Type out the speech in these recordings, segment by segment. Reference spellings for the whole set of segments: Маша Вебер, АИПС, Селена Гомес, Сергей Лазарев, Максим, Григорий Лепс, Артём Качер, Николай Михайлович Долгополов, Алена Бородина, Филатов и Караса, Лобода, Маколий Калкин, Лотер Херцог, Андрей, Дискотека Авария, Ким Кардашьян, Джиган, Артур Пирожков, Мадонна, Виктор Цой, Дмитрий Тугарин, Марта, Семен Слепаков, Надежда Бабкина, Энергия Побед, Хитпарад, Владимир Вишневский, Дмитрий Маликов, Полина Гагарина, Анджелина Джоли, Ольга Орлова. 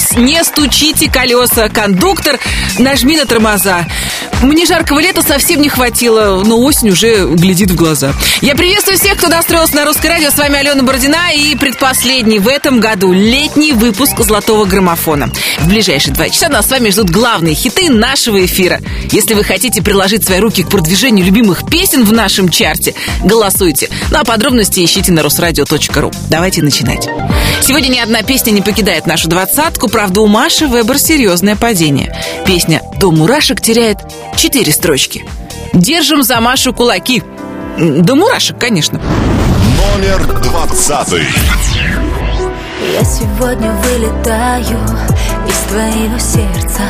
Здесь не стучите колеса, кондуктор, нажми на тормоза. Мне жаркого лета совсем не хватило, но осень уже глядит в глаза. Я приветствую всех, кто настроился на Русское радио. С вами Алена Бородина и предпоследний в этом году летний выпуск «Золотого граммофона». В ближайшие 2 часа нас с вами ждут главные хиты нашего эфира. Если вы хотите приложить свои руки к продвижению любимых песен в нашем чарте, голосуйте. Ну а подробности ищите на русрадио.ру. Давайте начинать. Сегодня ни одна песня не покидает нашу двадцатку. Правда, у Маши Вебер серьезное падение. Песня «До мурашек» теряет 4 строчки. Держим за Машу кулаки. До мурашек, конечно. Номер 20. Я сегодня вылетаю из твоего сердца.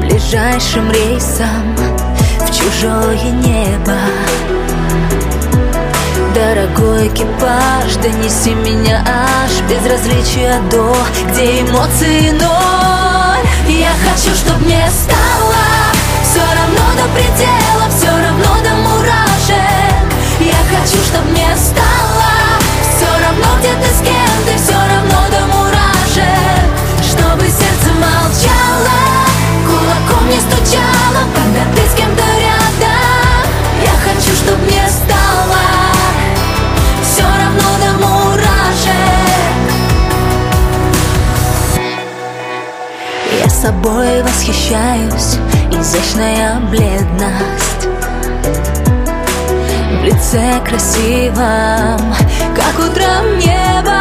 Ближайшим рейсом в чужое небо. Дорогой экипаж, донеси меня аж безразличия до, где эмоции ноль. Я хочу, чтоб мне стало все равно до предела, все равно до мурашек. Я хочу, чтоб мне стало все равно, где ты, с кем ты, все равно до мурашек. Чтобы сердце молчало, кулаком не стучало, когда ты с кем-то рядом. Я хочу, чтоб мне стало все равно до мурашек. Я собой восхищаюсь, изящная бледность в лице красивом, как утром небо.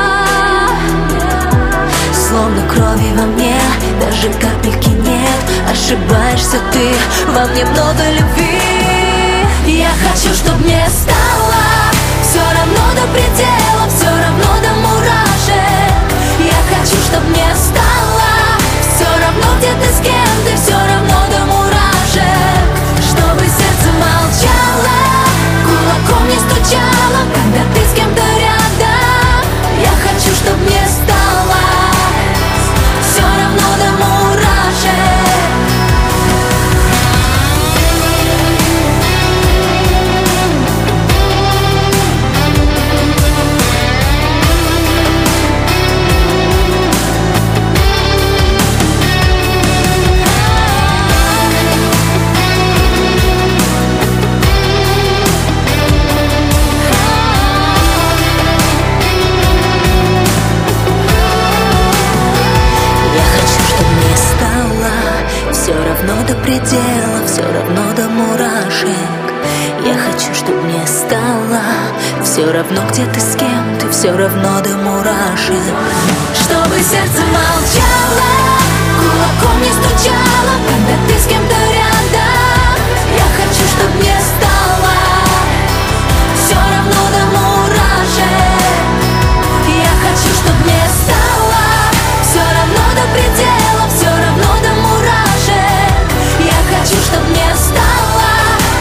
Словно крови во мне, даже капельки нет. Ошибаешься ты, во мне много любви. Я хочу, чтоб мне стало все равно до предела, все равно до мурашек. Я хочу, чтоб мне стало все равно, где ты, с кем ты, все равно до мурашек. Чтобы сердце молчало, кулаком не стучало, когда ты с кем-то рядом. Я хочу, чтоб мне стало все равно до мурашек. Предела, все равно до мурашек. Я хочу, чтоб мне стало все равно, где ты, с кем ты, все равно до мурашек. Чтобы сердце молчало, кулаком не стучало, когда ты с кем-то рядом. Я хочу, чтоб мне стало все равно до мурашек. Я хочу, чтоб мне стало все равно до предела, все равно до мурашек. Я хочу, чтоб мне стало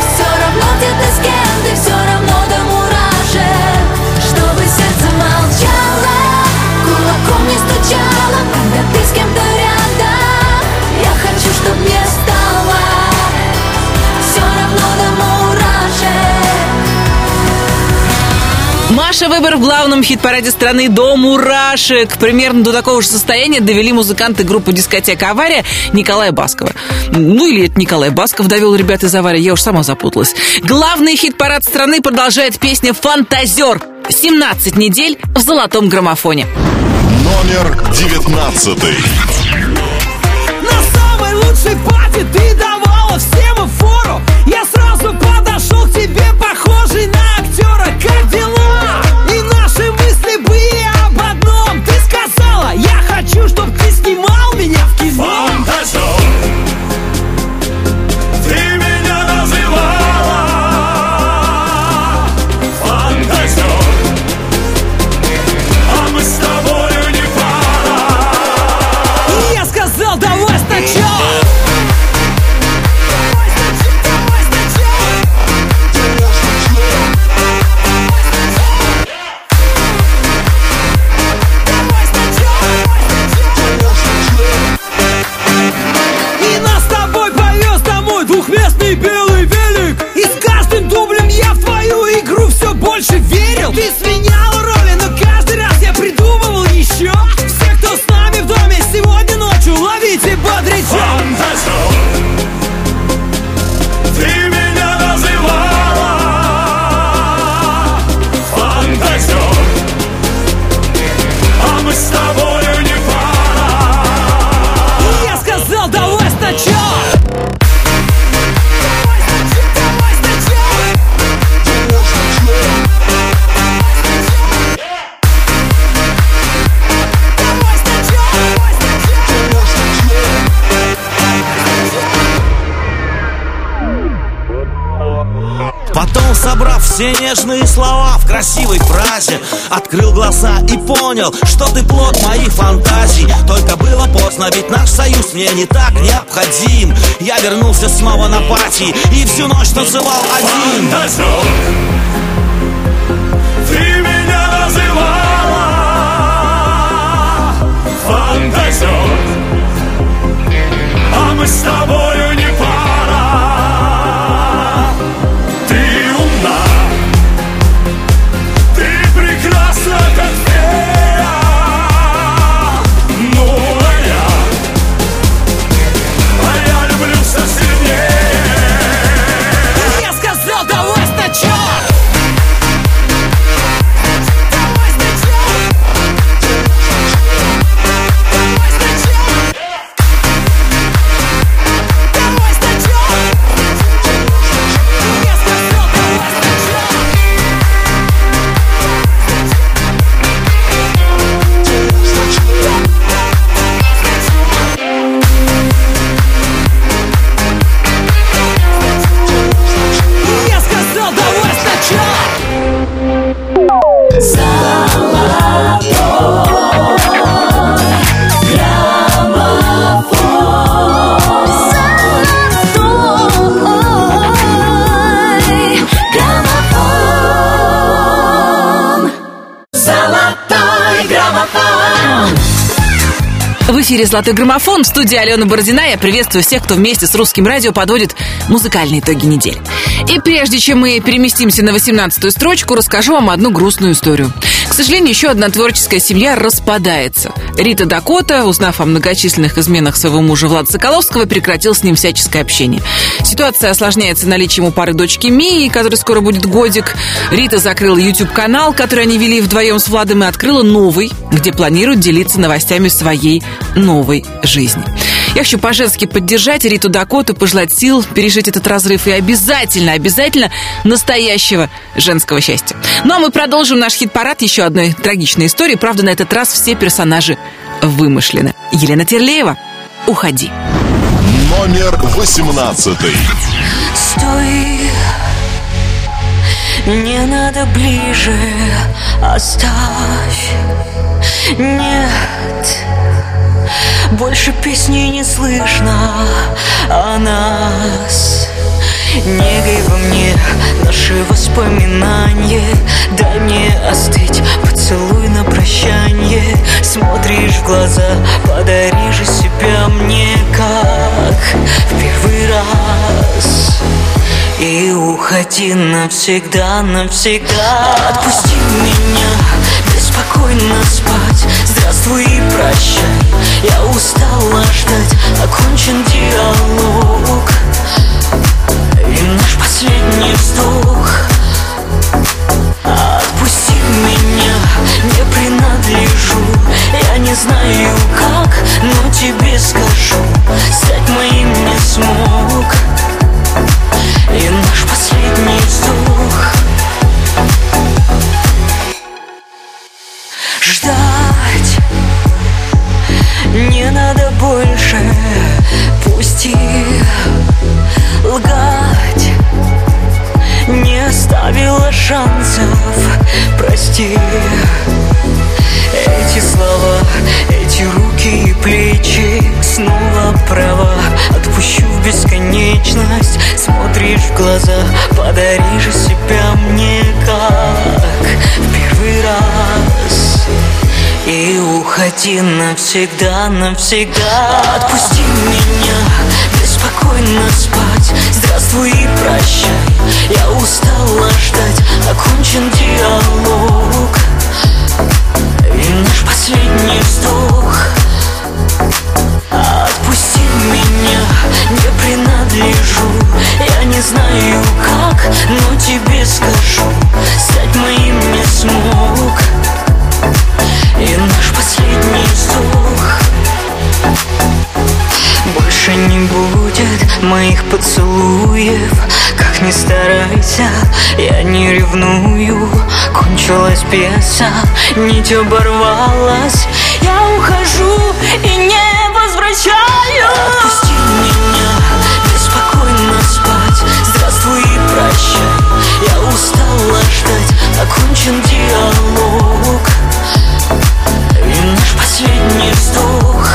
все равно, где ты, с кем ты, все равно до мурашек. Чтобы сердце молчало, кулаком не стучало, когда ты с кем-то рядом. Я хочу, чтоб мне стало все равно до мурашек. Маша Вебер в главном хит-параде страны «До мурашек». Примерно до такого же состояния довели музыканты группы «Дискотека Авария» Николая Баскова. Ну, или это Николай Басков довел ребят из «Аварии», я уж сама запуталась. Главный хит-парад страны продолжает песня «Фантазер». 17 недель в золотом граммофоне. Номер 19. На самой лучшей пати ты давала всем фору. Я сразу подошел к тебе, похожий на актера. Как дела? И наши мысли были об одном. Ты сказала, я хочу, чтобы ты снимал меня в кино. Фантазер. Идите бодрить. Он застрял. Ты меня называла фантазер, а мы с тобою не пара. Я сказал, давай сначала. Собрав все нежные слова в красивой фразе, открыл глаза и понял, что ты плод моих фантазий. Только было поздно, ведь наш союз мне не так необходим. Я вернулся снова на пати и всю ночь танцевал один. Фантазер, ты меня называла фантазер, а мы с тобою не пара. В эфире «Золотой граммофон», в студии Алена Бородина. Я приветствую всех, кто вместе с Русским радио подводит музыкальные итоги недели. И прежде чем мы переместимся на 18-ю строчку, расскажу вам одну грустную историю. К сожалению, еще одна творческая семья распадается. Рита Дакота, узнав о многочисленных изменах своего мужа Влада Соколовского, прекратила с ним всяческое общение. Ситуация осложняется наличием у пары дочки Мии, которой скоро будет годик. Рита закрыла YouTube-канал, который они вели вдвоем с Владом, и открыла новый, где планирует делиться новостями своей новой жизни. Я хочу по-женски поддержать Риту Дакоту, пожелать сил пережить этот разрыв и обязательно, обязательно настоящего женского счастья. Ну а мы продолжим наш хит-парад еще одной трагичной истории. Правда, на этот раз все персонажи вымышлены. Елена Терлеева, «Уходи». Номер 18. Стой, не надо ближе, оставь, нет. Больше песни не слышно о нас. Негай во мне наши воспоминания. Дай мне остыть, поцелуй на прощанье. Смотришь в глаза, подари же себя мне, как в первый раз. И уходи навсегда, навсегда. Отпусти меня беспокойно спать. Здравствуй и прощай. Я устала ждать. Окончен диалог и наш последний вздох. Отпусти меня, не принадлежу. Я не знаю как, но тебе скажу. Стать моим не смог и наш последний вздох. Ждать не надо больше, пусти. Лгать не оставила шансов, прости. Эти слова, эти руки и плечи, снова права, отпущу в бесконечность. Смотришь в глаза, подари же себя мне, как в первый раз. И уходи навсегда, навсегда. Отпусти меня беспокойно спать. Здравствуй и прощай. Я устала ждать. Окончен диалог и наш последний вздох. Отпусти моих поцелуев. Как ни старайся, я не ревную. Кончилась пьеса, нить оборвалась. Я ухожу и не возвращаюсь. Отпусти меня, беспокойно спать. Здравствуй и прощай, я устала ждать. Окончен диалог и наш последний вздох.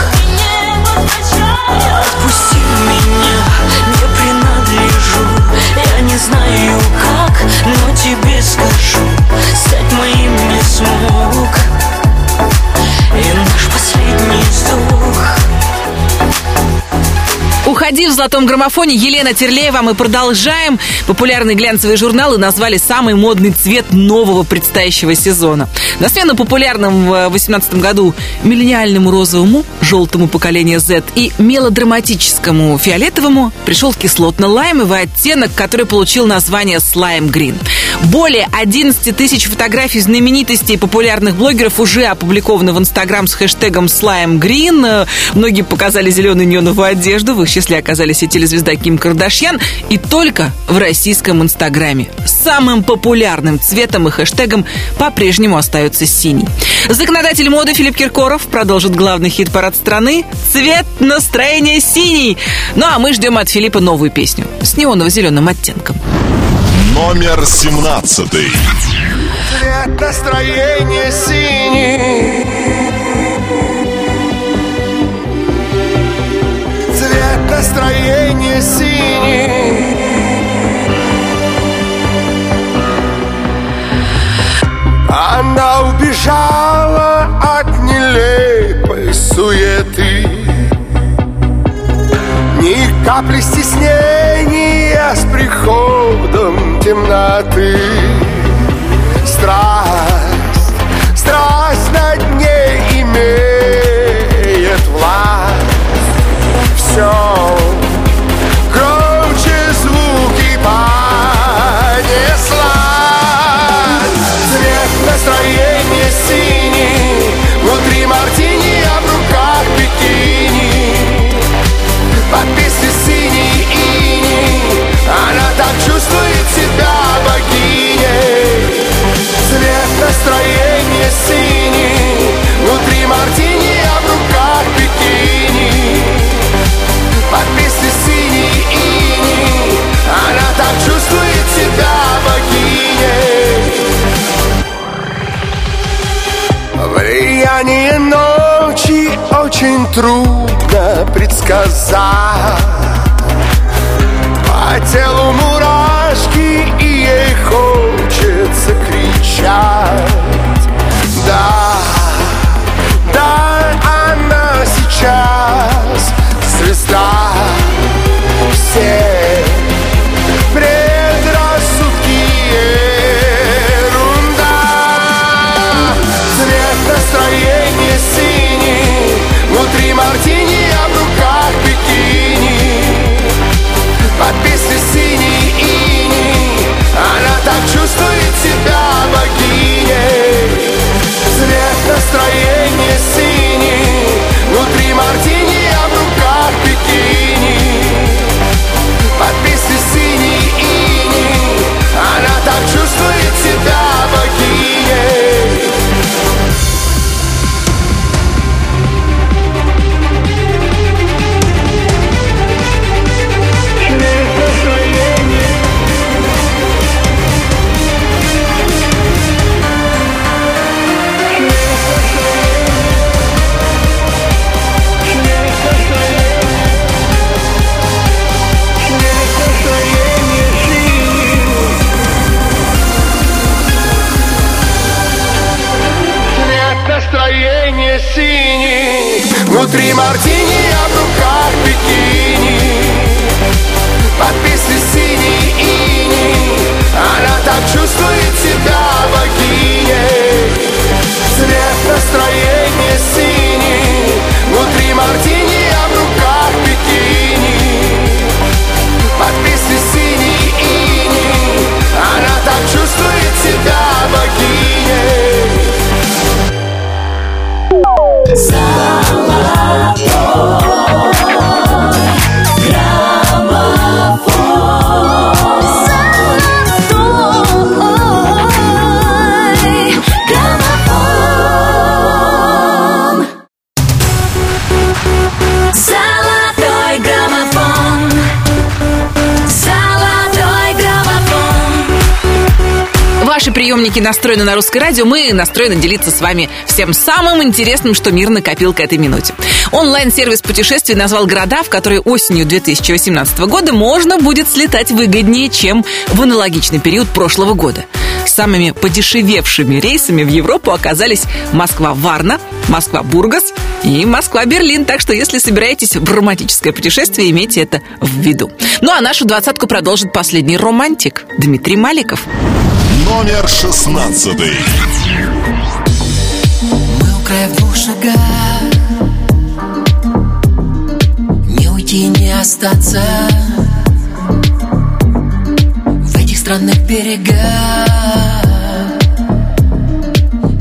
Отпусти меня, не принадлежу. Я не знаю как, но тебе скажу. Стать моим не смог и наш последний вздох. «Уходи» в золотом граммофоне. Елена Терлеева. Мы продолжаем. Популярные глянцевые журналы назвали самый модный цвет нового предстоящего сезона. На смену популярным в 2018 году миллениальному розовому, желтому поколению Z и мелодраматическому фиолетовому пришел кислотно-лаймовый оттенок, который получил название «Slime Green». Более 11 тысяч фотографий знаменитостей и популярных блогеров уже опубликованы в Инстаграм с хэштегом «Slime Green». Многие показали зеленую неоновую одежду. В их числе оказались и телезвезда Ким Кардашьян. И только в российском Инстаграме самым популярным цветом и хэштегом по-прежнему остается синий. Законодатель моды Филипп Киркоров продолжит главный хит-парад страны «Цвет настроения синий». Ну а мы ждем от Филиппа новую песню с неоново-зеленым оттенком. Номер 17. Цвет настроения синий. Цвет настроения синий. Она убежала от нелепой суеты. Ни капли стеснения с приходом темноты. Страсть, страсть над ней имеет власть. Все громче звуки понеслась. Цвет настроения синий, внутри мартини, а в руках бикини. Подписи синий иней, она так чувствует себя богиней. Цвет настроения синий, внутри мартини, а в руках бикини. Подписи синий иней, она так чувствует себя богиней. Влияние ночи очень трудно предсказать. По телу мурашки, и ей хочется кричать. Да, да, она сейчас звезда. Все предрассудки ерунда. Цвет настроения синий, внутри мартини, а в руках бикини. Подписи синий иней, она так чувствует себя богиней. приемники настроены на Русское радио, мы настроены делиться с вами всем самым интересным, что мир накопил к этой минуте. Онлайн-сервис путешествий назвал города, в которые осенью 2018 года можно будет слетать выгоднее, чем в аналогичный период прошлого года. Самыми подешевевшими рейсами в Европу оказались Москва-Варна, Москва-Бургас и Москва-Берлин. Так что, если собираетесь в романтическое путешествие, имейте это в виду. Ну а нашу двадцатку продолжит последний романтик Дмитрий Маликов. Номер 16. Мы у края в двух шагах. Не уйти, не остаться. В этих странных берегах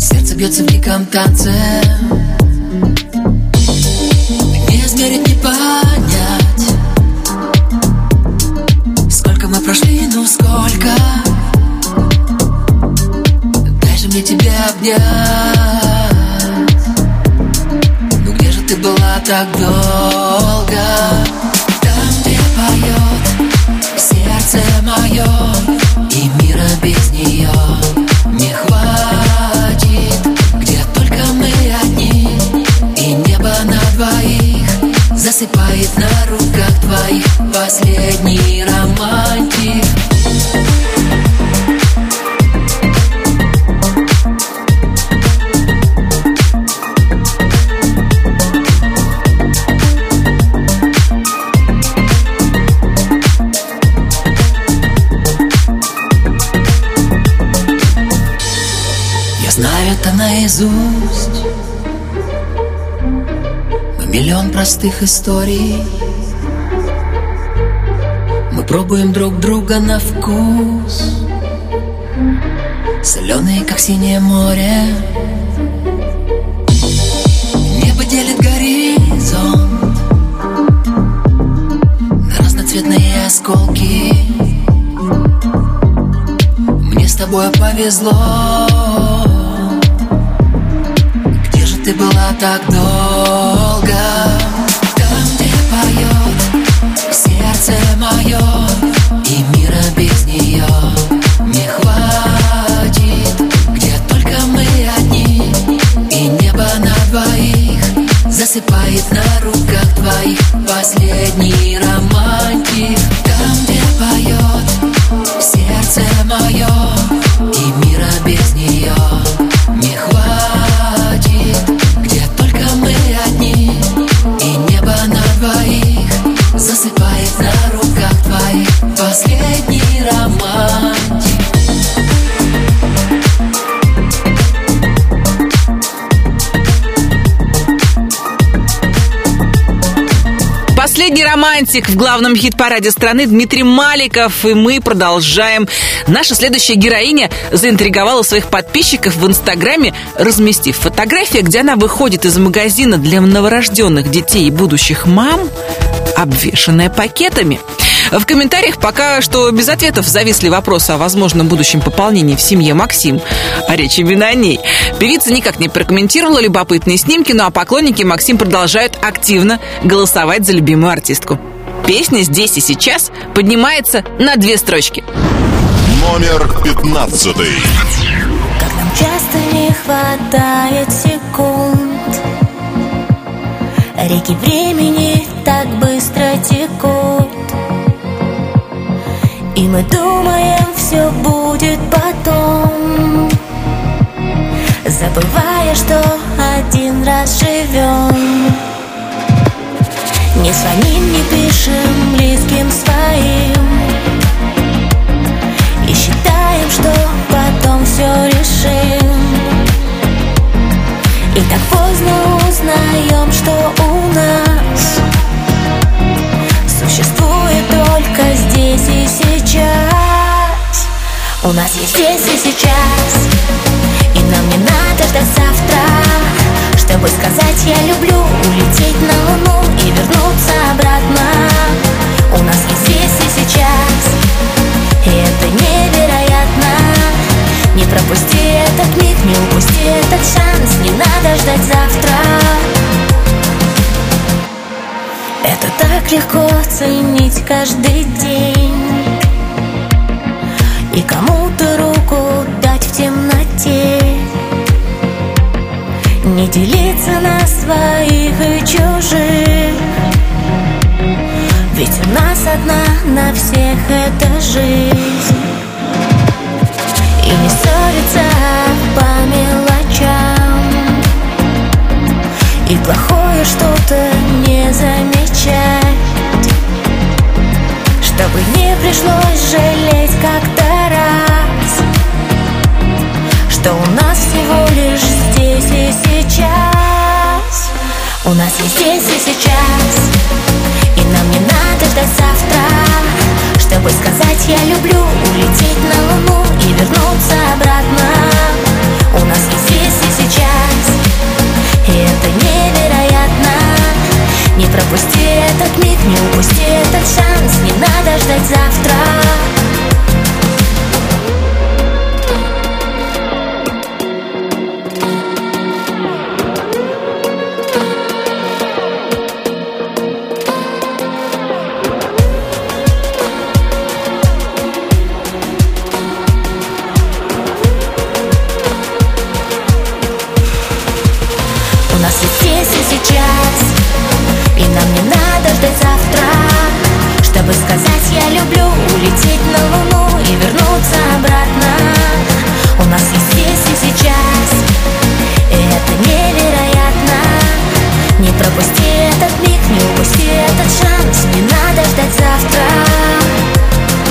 сердце бьется в диком танце. Не измерить, не понять, сколько мы прошли, ну сколько. Мне тебя обнять. Ну где же ты была так долго? Там, где поет сердце мое, и мира без нее не хватит. Где только мы одни, и небо на двоих засыпает на руках твоих последний романтик. Наизусть, но миллион простых историй. Мы пробуем друг друга на вкус, соленые, как синее море. Небо делит горизонт на разноцветные осколки. Мне с тобой повезло. Ты была так долго. Там, где поет сердце мое, и мира без нее не хватит. Где только мы одни, и небо на двоих засыпает на руках твоих последний романтик. Там, где поет сердце мое, и мира без нее не хватит. Где только мы одни, и небо на двоих засыпает на руках твоих последний романтик. Последний романтик в главном хит-параде страны Дмитрий Маликов. И мы продолжаем. Наша следующая героиня заинтриговала своих подписчиков в Инстаграме, разместив фотографию, где она выходит из магазина для новорожденных детей и будущих мам, обвешанная пакетами. В комментариях пока что без ответов зависли вопросы о возможном будущем пополнении в семье Максим. А речь именно о ней. Певица никак не прокомментировала любопытные снимки, ну а поклонники Максим продолжают активно голосовать за любимую артистку. Песня «Здесь и сейчас» поднимается на 2 строчки. Номер 15. Как нам часто не хватает секунд, реки времени так быстро текут. И мы думаем, все будет потом, забывая, что один раз живем. Не звоним, не пишем близким своим, и считаем, что потом все решим. И так поздно узнаем, что у нас существует только здесь и сейчас. У нас есть здесь и сейчас, и нам не надо ждать завтра, чтобы сказать «я люблю», улететь на луну и вернуться обратно. У нас есть здесь и сейчас, и это невероятно. Не пропусти этот миг, не упусти этот шанс, не надо ждать завтра. Это так легко ценить каждый день, и кому-то руку дать в те делиться на своих и чужих, ведь у нас одна на всех эта жизнь. И не ссориться по мелочам, и плохое что-то не замечать, чтобы не пришлось жалеть как-то раз, что у нас всего лишь здесь и сейчас. У нас есть здесь и сейчас, и нам не надо ждать завтра, чтобы сказать «я люблю», улететь на Луну и вернуться обратно. У нас есть здесь и сейчас, и это невероятно. Не пропусти этот миг, не упусти этот шанс, не надо ждать завтра.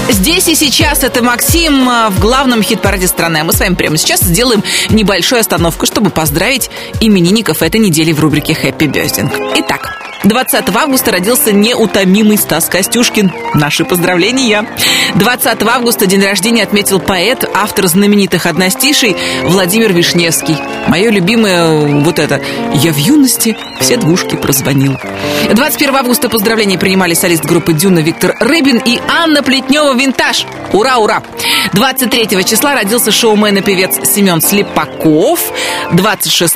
Здесь и сейчас это Максим в главном хит-параде страны. А мы с вами прямо сейчас сделаем небольшую остановку, чтобы поздравить именинников этой недели в рубрике «Happy Birthday». Итак, 20 августа родился неутомимый Стас Костюшкин. Наши поздравления. 20 августа день рождения отметил поэт, автор знаменитых одностишей Владимир Вишневский. Мое любимое вот это «Я в юности все двушки прозвонил». 21 августа поздравления принимали солист группы «Дюна» Виктор Рыбин и Анна Плетнева «Винтаж». Ура, ура! 23 числа родился шоумен и певец Семен Слепаков. 26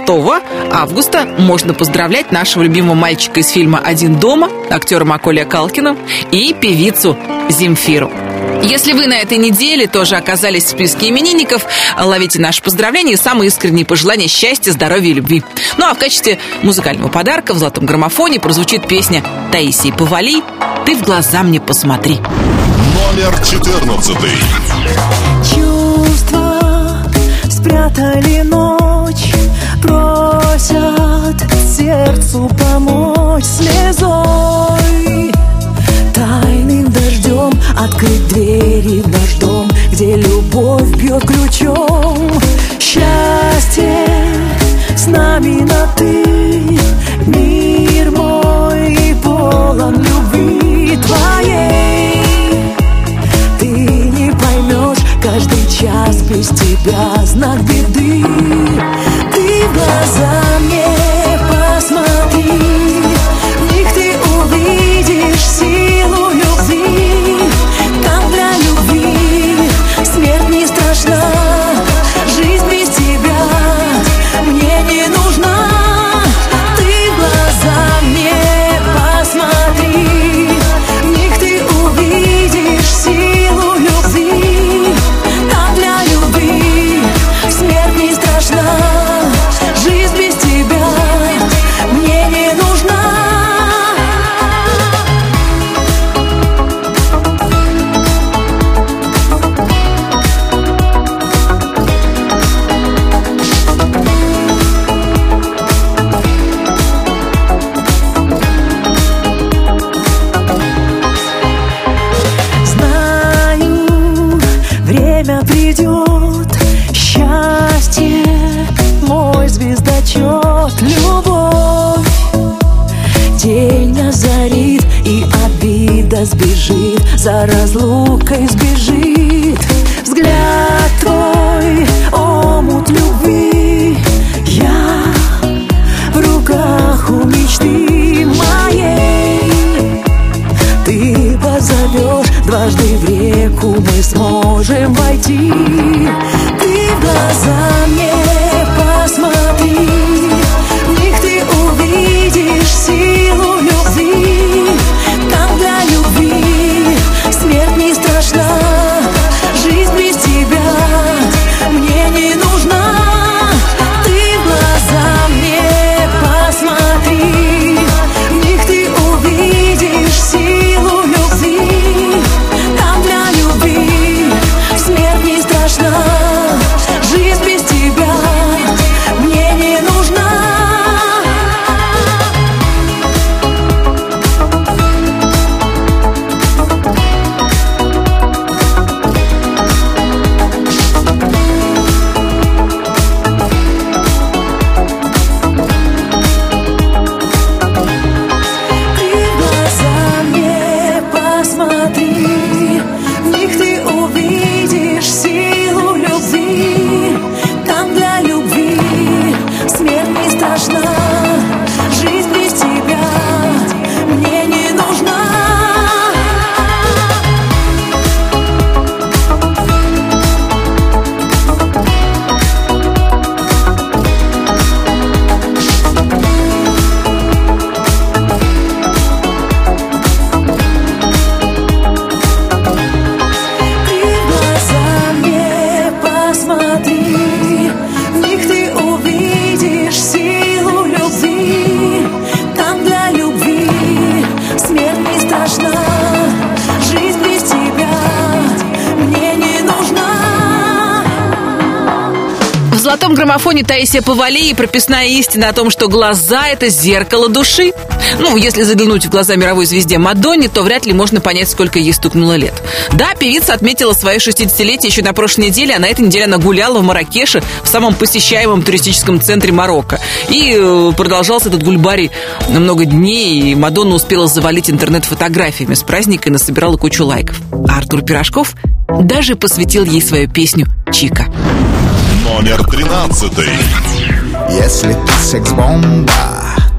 августа можно поздравлять нашего любимого мальчика из фильма «Один дома», актера Маколия Калкина и певицу Земфиру. Если вы на этой неделе тоже оказались в списке именинников, ловите наши поздравления и самые искренние пожелания счастья, здоровья и любви. Ну а в качестве музыкального подарка в золотом граммофоне прозвучит песня Таисии Повалий «Ты в глаза мне посмотри». Номер 14. Чувства спрятали ночь, просят сердцу помочь слезой. Тайным дождем открыть двери в наш дом, где любовь бьет ключом. Счастье с нами на «ты», мир мой полон любви твоей. Ты не поймешь, каждый час без тебя знак беды. Ты в глаза мне посмотри, в них ты увидишь силу любви. Там для любви смерть не страшна, жизнь без тебя мне не нужна. Ты в глаза мне посмотри, в них ты увидишь силу любви. Там для любви смерть не страшна, жизнь без тебя мне не нужна. Сбежит, за разлукой сбежит взгляд твой, омут любви. Я в руках у мечты моей. Ты позовешь дважды в реку, мы сможем войти. Ты в глаза мне посмотри, в них ты увидишь силу любви. Там для любви смерть не страшна, жизнь без тебя мне не нужна. Ты в глаза мне золотом граммофоне Таисия Повалий и прописная истина о том, что глаза – это зеркало души. Ну, если заглянуть в глаза мировой звезде Мадонне, то вряд ли можно понять, сколько ей стукнуло лет. Да, певица отметила свое 60-летие еще на прошлой неделе, а на этой неделе она гуляла в Марракеше, в самом посещаемом туристическом центре Марокко. И продолжался этот гульбарий на много дней, и Мадонна успела завалить интернет фотографиями с праздника и насобирала кучу лайков. А Артур Пирожков даже посвятил ей свою песню «Чика». Номер 13. Если ты секс-бомба,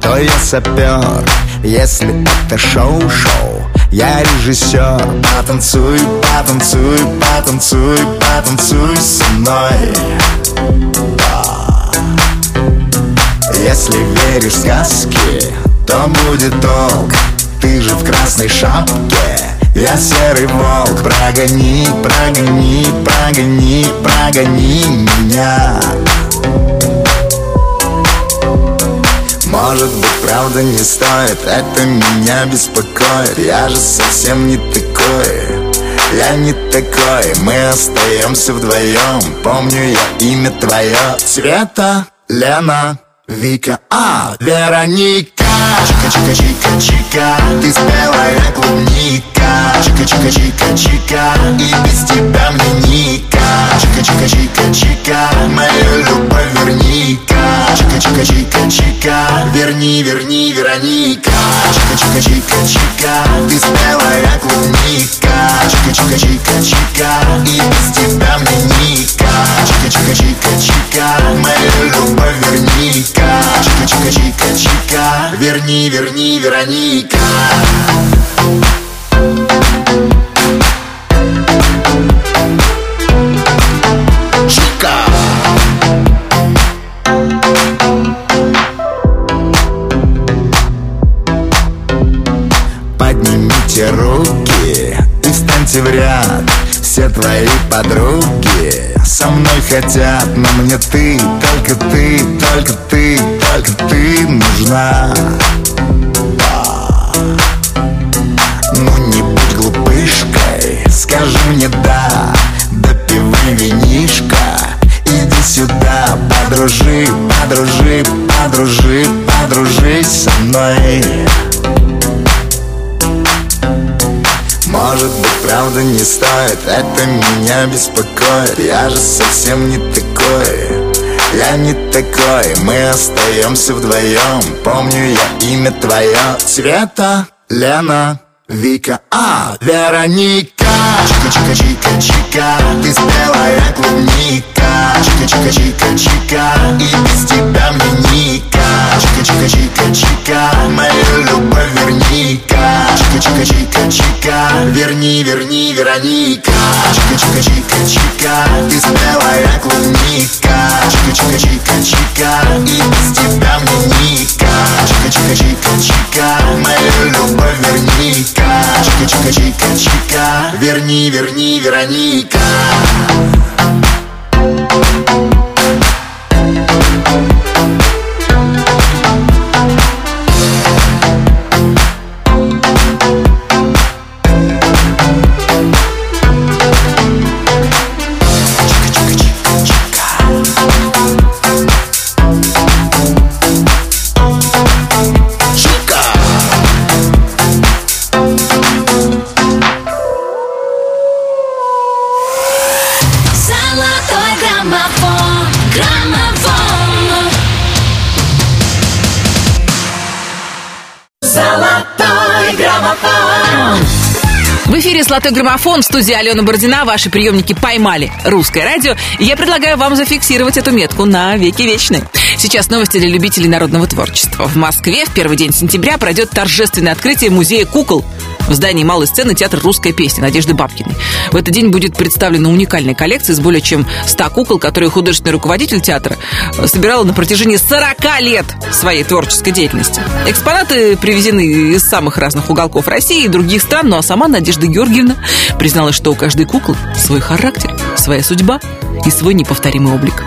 то я сапер. Если это шоу-шоу, я режиссер. Потанцуй, потанцуй, потанцуй, потанцуй со мной. Если веришь в сказки, то будет толк. Ты же в красной шапке, я серый волк. Прогони, прогони, прогони, прогони меня. Может быть, правда не стоит, это меня беспокоит. Я же совсем не такой, я не такой. Мы остаемся вдвоем, помню я имя твое. Света, Лена, Вика, а, Вероника. Чика-чика-чика-чика, ты спелая клубника. Чика-чика-чика-чика, и без тебя мне ника. Чика-чика-чика-чика, мою любовь верни-ка. Чика-чика-чика-чика, верни-верни, Вероника. Чика-чика-чика-чика, ты спелая клубника. Чика-чика-чика-чика, и без тебя мне ника. Чика-чика-чика-чика, мою любовь верни-ка. Чика-чика-чика-чика, верни, верни, Вероника. Чика. Поднимите руки и встаньте в ряд. Все твои подруги со мной хотят, но мне ты, только ты, только ты, только ты нужна. Ну не будь глупышкой, скажи мне да. Допивай винишко, иди сюда. Подружи, подружи, подружи, подружись со мной. Может быть, правда не стоит, это меня беспокоит. Я же совсем не такой, я не такой. Мы остаемся вдвоем, помню я имя твое. Света, Лена, Вика, а, Вероника. Чика-чика-чика-чика, ты спелая клубника. Чика-чика-чика-чика, и без тебя мне ника. Чика-чика-чика-чика, мою любовь верни-ка. Чика-чика-чика-чика, верни-верни, Вероника. Чика-чика-чика-чика, ты спелая клубника. Чика-чика-чика-чика, и без тебя мне ника. Чика-чика-чика-чика, мою любовь верни-ка. Чика-чика-чика-чика, верни, верни, Вероника. В эфире «Золотой граммофон», в студии Алена Бородина. Ваши приемники поймали русское радио. И я предлагаю вам зафиксировать эту метку на веки вечные. Сейчас новости для любителей народного творчества. В Москве в первый день сентября пройдет торжественное открытие музея кукол. В здании малой сцены театр «Русская песня» Надежды Бабкиной. В этот день будет представлена уникальная коллекция из более чем 100 кукол, которые художественный руководитель театра собирала на протяжении 40 лет своей творческой деятельности. Экспонаты привезены из самых разных уголков России и других стран, ну а сама Надежда Георгиевна призналась, что у каждой куклы свой характер, своя судьба и свой неповторимый облик.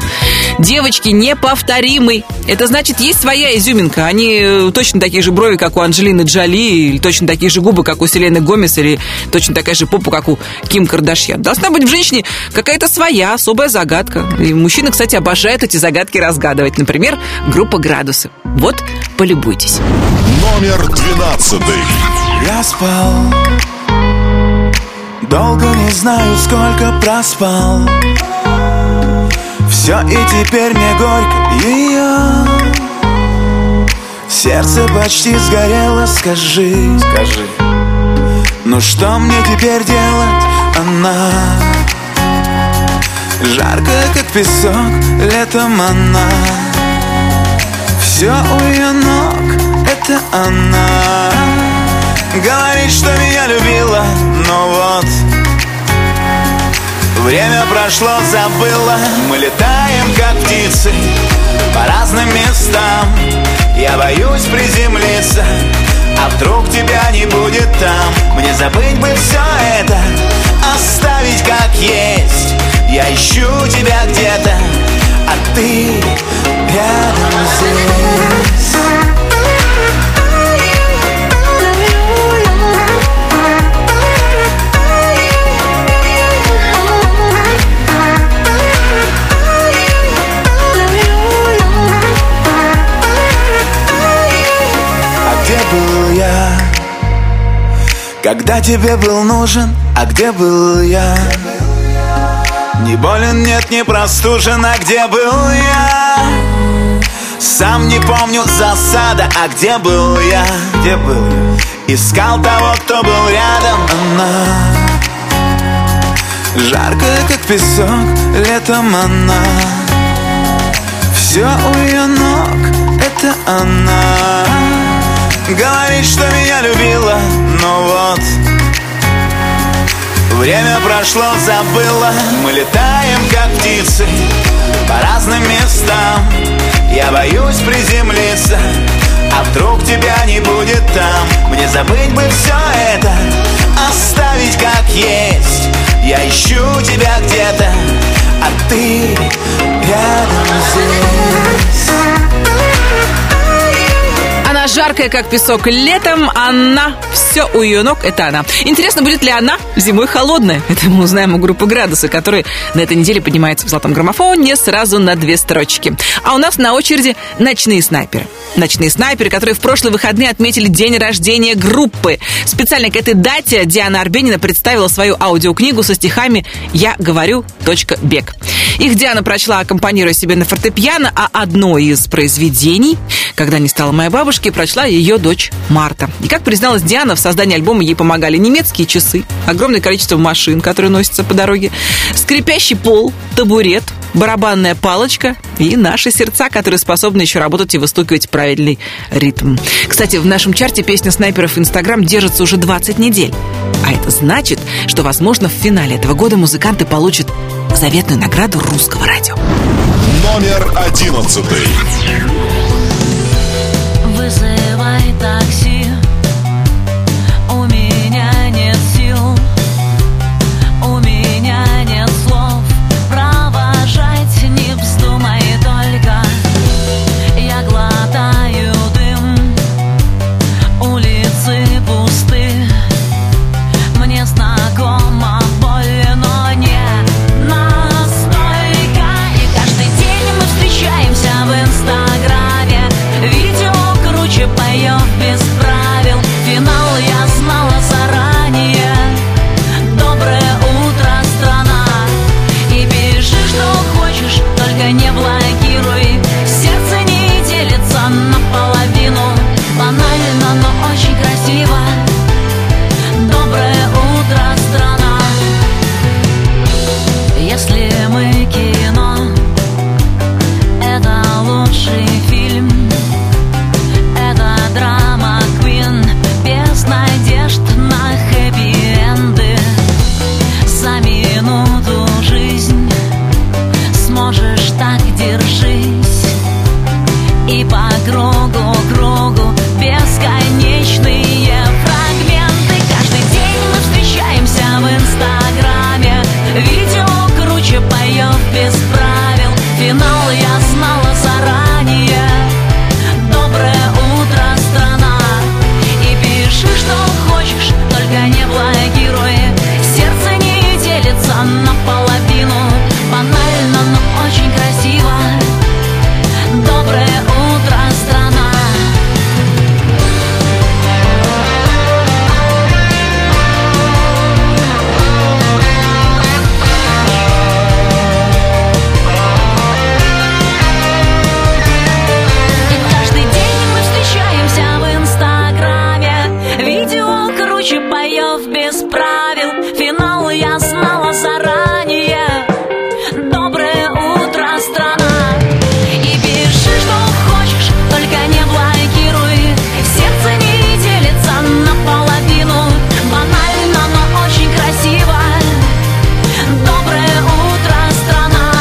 Девочки, неповторимый. Это значит, есть своя изюминка. Они точно такие же брови, как у Анджелины Джоли, или точно такие же губы, как у Селены Гомес, или точно такая же попа, как у Ким Кардашьян. Должна быть в женщине какая-то своя особая загадка. И мужчины, кстати, обожают эти загадки разгадывать. Например, группа «Градусы». Вот, полюбуйтесь. Номер 12. Я спал, долго не знаю, сколько проспал. Все и теперь мне горько ее. Сердце почти сгорело, скажи, ну что мне теперь делать, она? Жарко, как песок, летом она. Все у ее ног, это она. Говорит, что меня любила, но вот время прошло, забыло. Мы летаем, как птицы, по разным местам. Я боюсь приземлиться, а вдруг тебя не будет там. Мне забыть бы все это, оставить как есть. Я ищу тебя где-то, а ты рядом здесь. Когда тебе был нужен, а где был я? Не болен, нет, не простужен, а где был я? Сам не помню, засада, а где был я? Где был я? Искал того, кто был рядом, она. Жарко, как песок, летом она. Все у ее ног, это она. Говорит, что меня любила, но вот время прошло, забыло. Мы летаем, как птицы, по разным местам. Я боюсь приземлиться, а вдруг тебя не будет там. Мне забыть бы все это, оставить как есть. Я ищу тебя где-то, а ты рядом здесь. Она жаркая, как песок летом, она, все у ее ног, это она. Интересно, будет ли она зимой холодная? Это мы узнаем у группы «Градусы», которые на этой неделе поднимаются в золотом граммофоне сразу на 2 строчки. А у нас на очереди «Ночные снайперы». «Ночные снайперы», которые в прошлые выходные отметили день рождения группы. Специально к этой дате Диана Арбенина представила свою аудиокнигу со стихами «Я говорю. Бег». Их Диана прочла, аккомпанируя себе на фортепиано, а одно из произведений «Когда не стала моей бабушки» прочла ее дочь Марта. И, как призналась Диана, в создании альбома ей помогали немецкие часы, огромное количество машин, которые носятся по дороге, скрипящий пол, табурет, барабанная палочка и наши сердца, которые способны еще работать и выстукивать правильный ритм. Кстати, в нашем чарте песня «Снайперов Инстаграм» держится уже 20 недель. А это значит, что, возможно, в финале этого года музыканты получат заветную награду русского радио. Номер 11. Вызывай такси. У меня нет сил. У меня нет слов. Провожать не вздумай только. Я глотаю дым. Улицы пусты. Мне знакома боль, но не настолько. И каждый день мы встречаемся в Инстаграме. Видео круче, поем без прав. любовь без правил, финал я знала заранее. Доброе утро, страна. И пиши, что хочешь, только не блокируй. Сердце не делится наполовину. Банально, но очень красиво. Доброе утро, страна.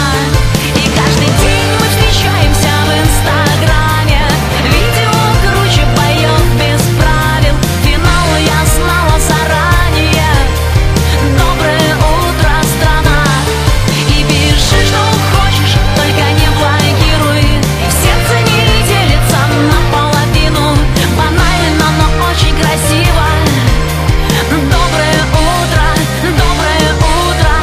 И каждый день мы встречаемся в Инстаграме. Видео круче, поем без правил. Финал я знала заранее. Доброе утро, страна. И пиши, что хочешь, только не блокируй. Сердце не делится наполовину. Банально, но очень красиво. Доброе утро, доброе утро,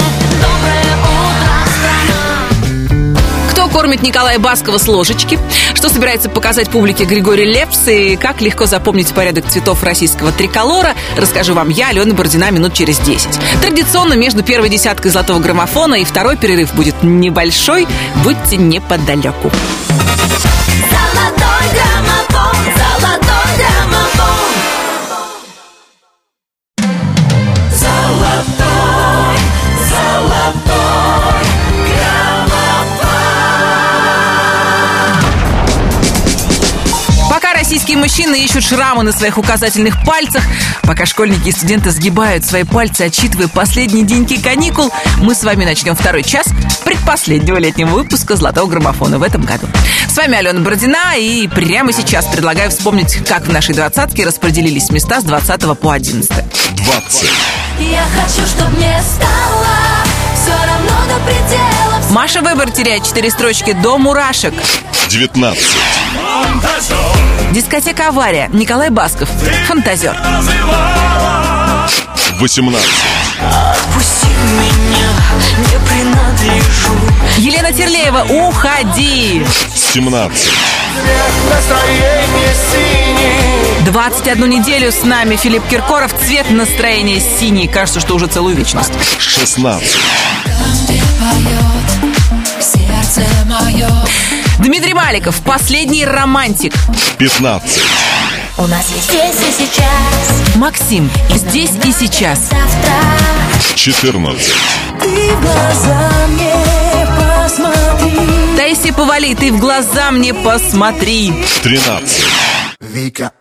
доброе утро, страна. Кто кормит Николая Баскова с ложечки? Что собирается показать публике Григорий Лепс? И как легко запомнить порядок цветов российского триколора? Расскажу вам я, Алена Бородина, минут через 10. Традиционно между первой десяткой золотого граммофона и второй перерыв будет небольшой. Будьте неподалеку. Золотой граммофон, золотой граммофон. Золотой, золотой граммофон. Пока российские мужчины ищут шрамы на своих указательных пальцах, пока школьники и студенты сгибают свои пальцы, отчитывая последние деньки каникул, мы с вами начнем второй час предпоследнего летнего выпуска «Золотого граммофона» в этом году. С вами Алена Бородина, и прямо сейчас предлагаю вспомнить, как в нашей двадцатке распределились места с 20 по 11. 20. Я хочу, чтобы мне стало все равно до предела. Маша Вебер теряет 4 строчки до мурашек. 19. Дискотека «Авария», Николай Басков, «Фантазер». 18. Отпусти меня, не принадлежу. Елена Терлеева, «Уходи». 17. 21 неделю с нами Филипп Киркоров, «Цвет настроения синий». Кажется, что уже целую вечность. 16. Дмитрий Маликов, «Последний романтик». 15. У нас есть здесь и сейчас. Максим, «Здесь и сейчас». 14. Ты в глаза мне посмотри. Таисия Повалий, «Ты в глаза мне посмотри». 13. Вика,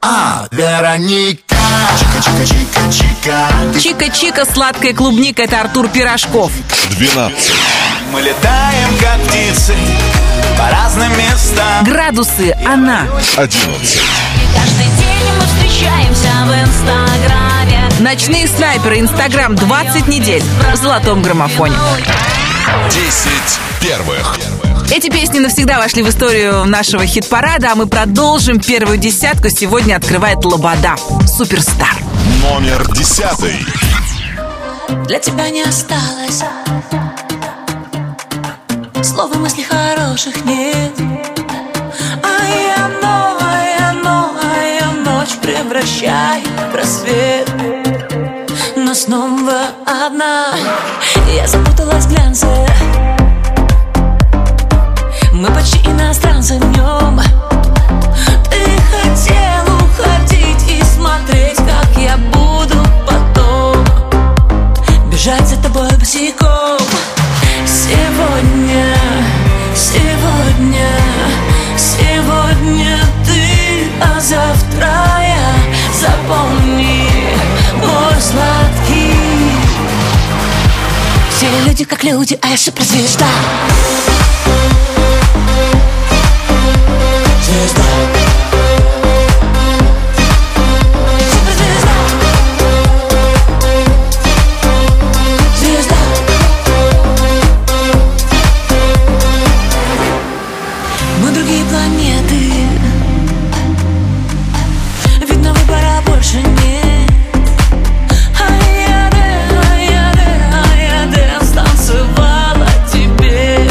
Вероника. Чика-чика-чика-чика. Чика-чика, «Сладкая клубника». Это Артур Пирожков. 12. Мы летаем, как птицы, по разным местам. Градусы, «Она». 11. Каждый день мы встречаемся в Инстаграме. «Ночные снайперы», Инстаграм, 20 недель в золотом граммофоне. 10 первых. Эти песни навсегда вошли в историю нашего хит-парада, а мы продолжим первую десятку. Сегодня открывает Лобода, «Суперстар». Номер 10. Для тебя не осталось слов и мыслей хороших нет, а я новая ночь превращаю в рассвет. Но снова одна, я запуталась в глянце. Мы почти иностранцы днем. Ты хотел уходить и смотреть, как я буду потом бежать за тобой босиком. Сегодня, сегодня, сегодня ты, а завтра я. Запомни, мой сладкий. Все люди как люди, а я шипра звезда. Звезда. Суперзвезда. Звезда. Мы другие планеты. Видно, выбора больше нет. А я танцевала тебе.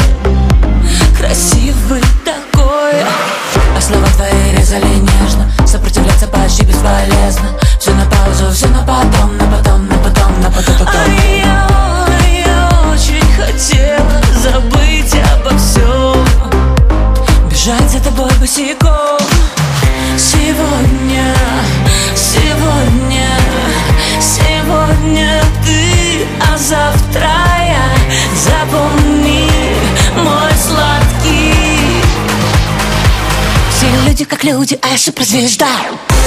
как люди, аж и про звезда.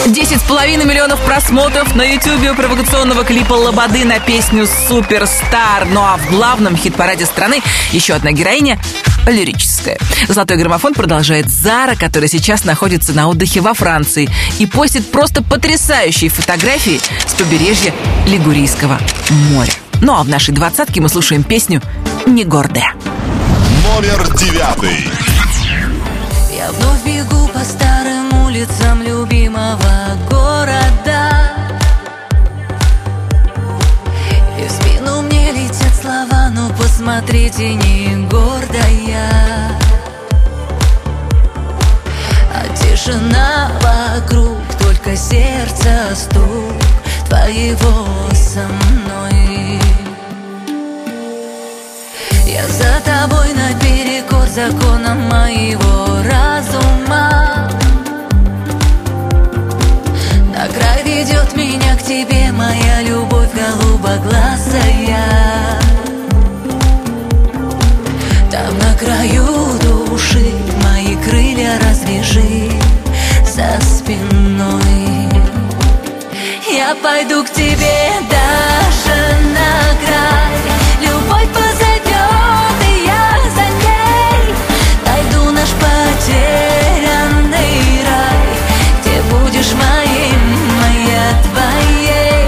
10,5 миллионов просмотров на ютюбе у провокационного клипа Лободы на песню «Суперстар». Ну а в главном хит-параде страны еще одна героиня лирическая. Золотой граммофон продолжает Зара, которая сейчас находится на отдыхе во Франции и постит просто потрясающие фотографии с побережья Лигурийского моря. Ну а в нашей двадцатке мы слушаем песню «Не гордая». Номер 9. Я вновь бегу по старым улицам любимого города, и в спину мне летят слова: ну посмотрите, не гордая. А тишина вокруг, только сердце стук твоего со мной. Я за тобой наперекор законам моего разума. На край ведет меня к тебе моя любовь голубоглазая. Там на краю души мои крылья развяжи за спиной. Я пойду к тебе даже на край, любовь позовет, и я за ней найду наш потерянный рай, где будешь моим, моя твоей.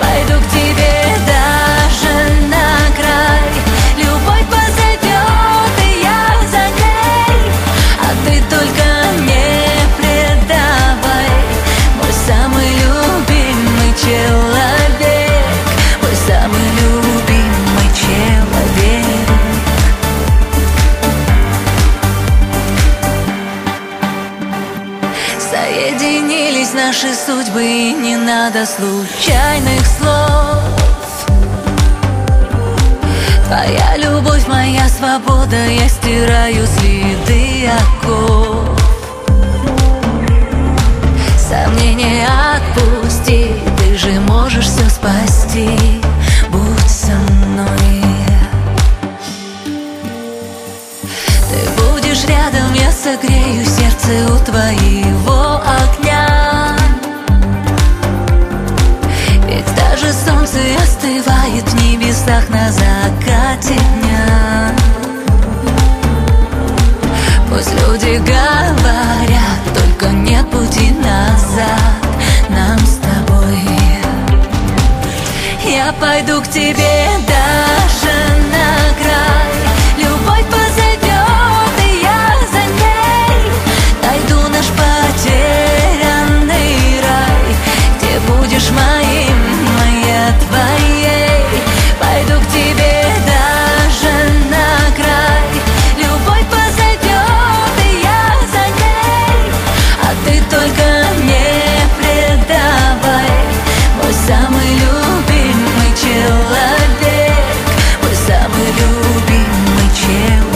Пойду к тебе даже на край, любовь позовет, и я за ней, а ты только не предавай, мой самый любимый человек, мой самый любимый человек. Соединились наши судьбы, и не надо случайных слов. Твоя любовь, моя свобода, я стираю следы оков. Сомнения отпусти, ты же можешь все спасти, будь со мной. Ты будешь рядом, я согрею сердце у твоего огня. Ведь даже солнце остывает в небесах на закате дня. Пусть люди говорят, только нет пути назад нам с тобой. Я пойду к тебе даже на край, любовь позовет, и я за ней найду наш потерянный рай, где будешь моим, моя твоей. Пойду к тебе даже на край, любовь позовет, и я за ней, а ты только не предавай, мой самый любимый человек, мой самый любимый человек.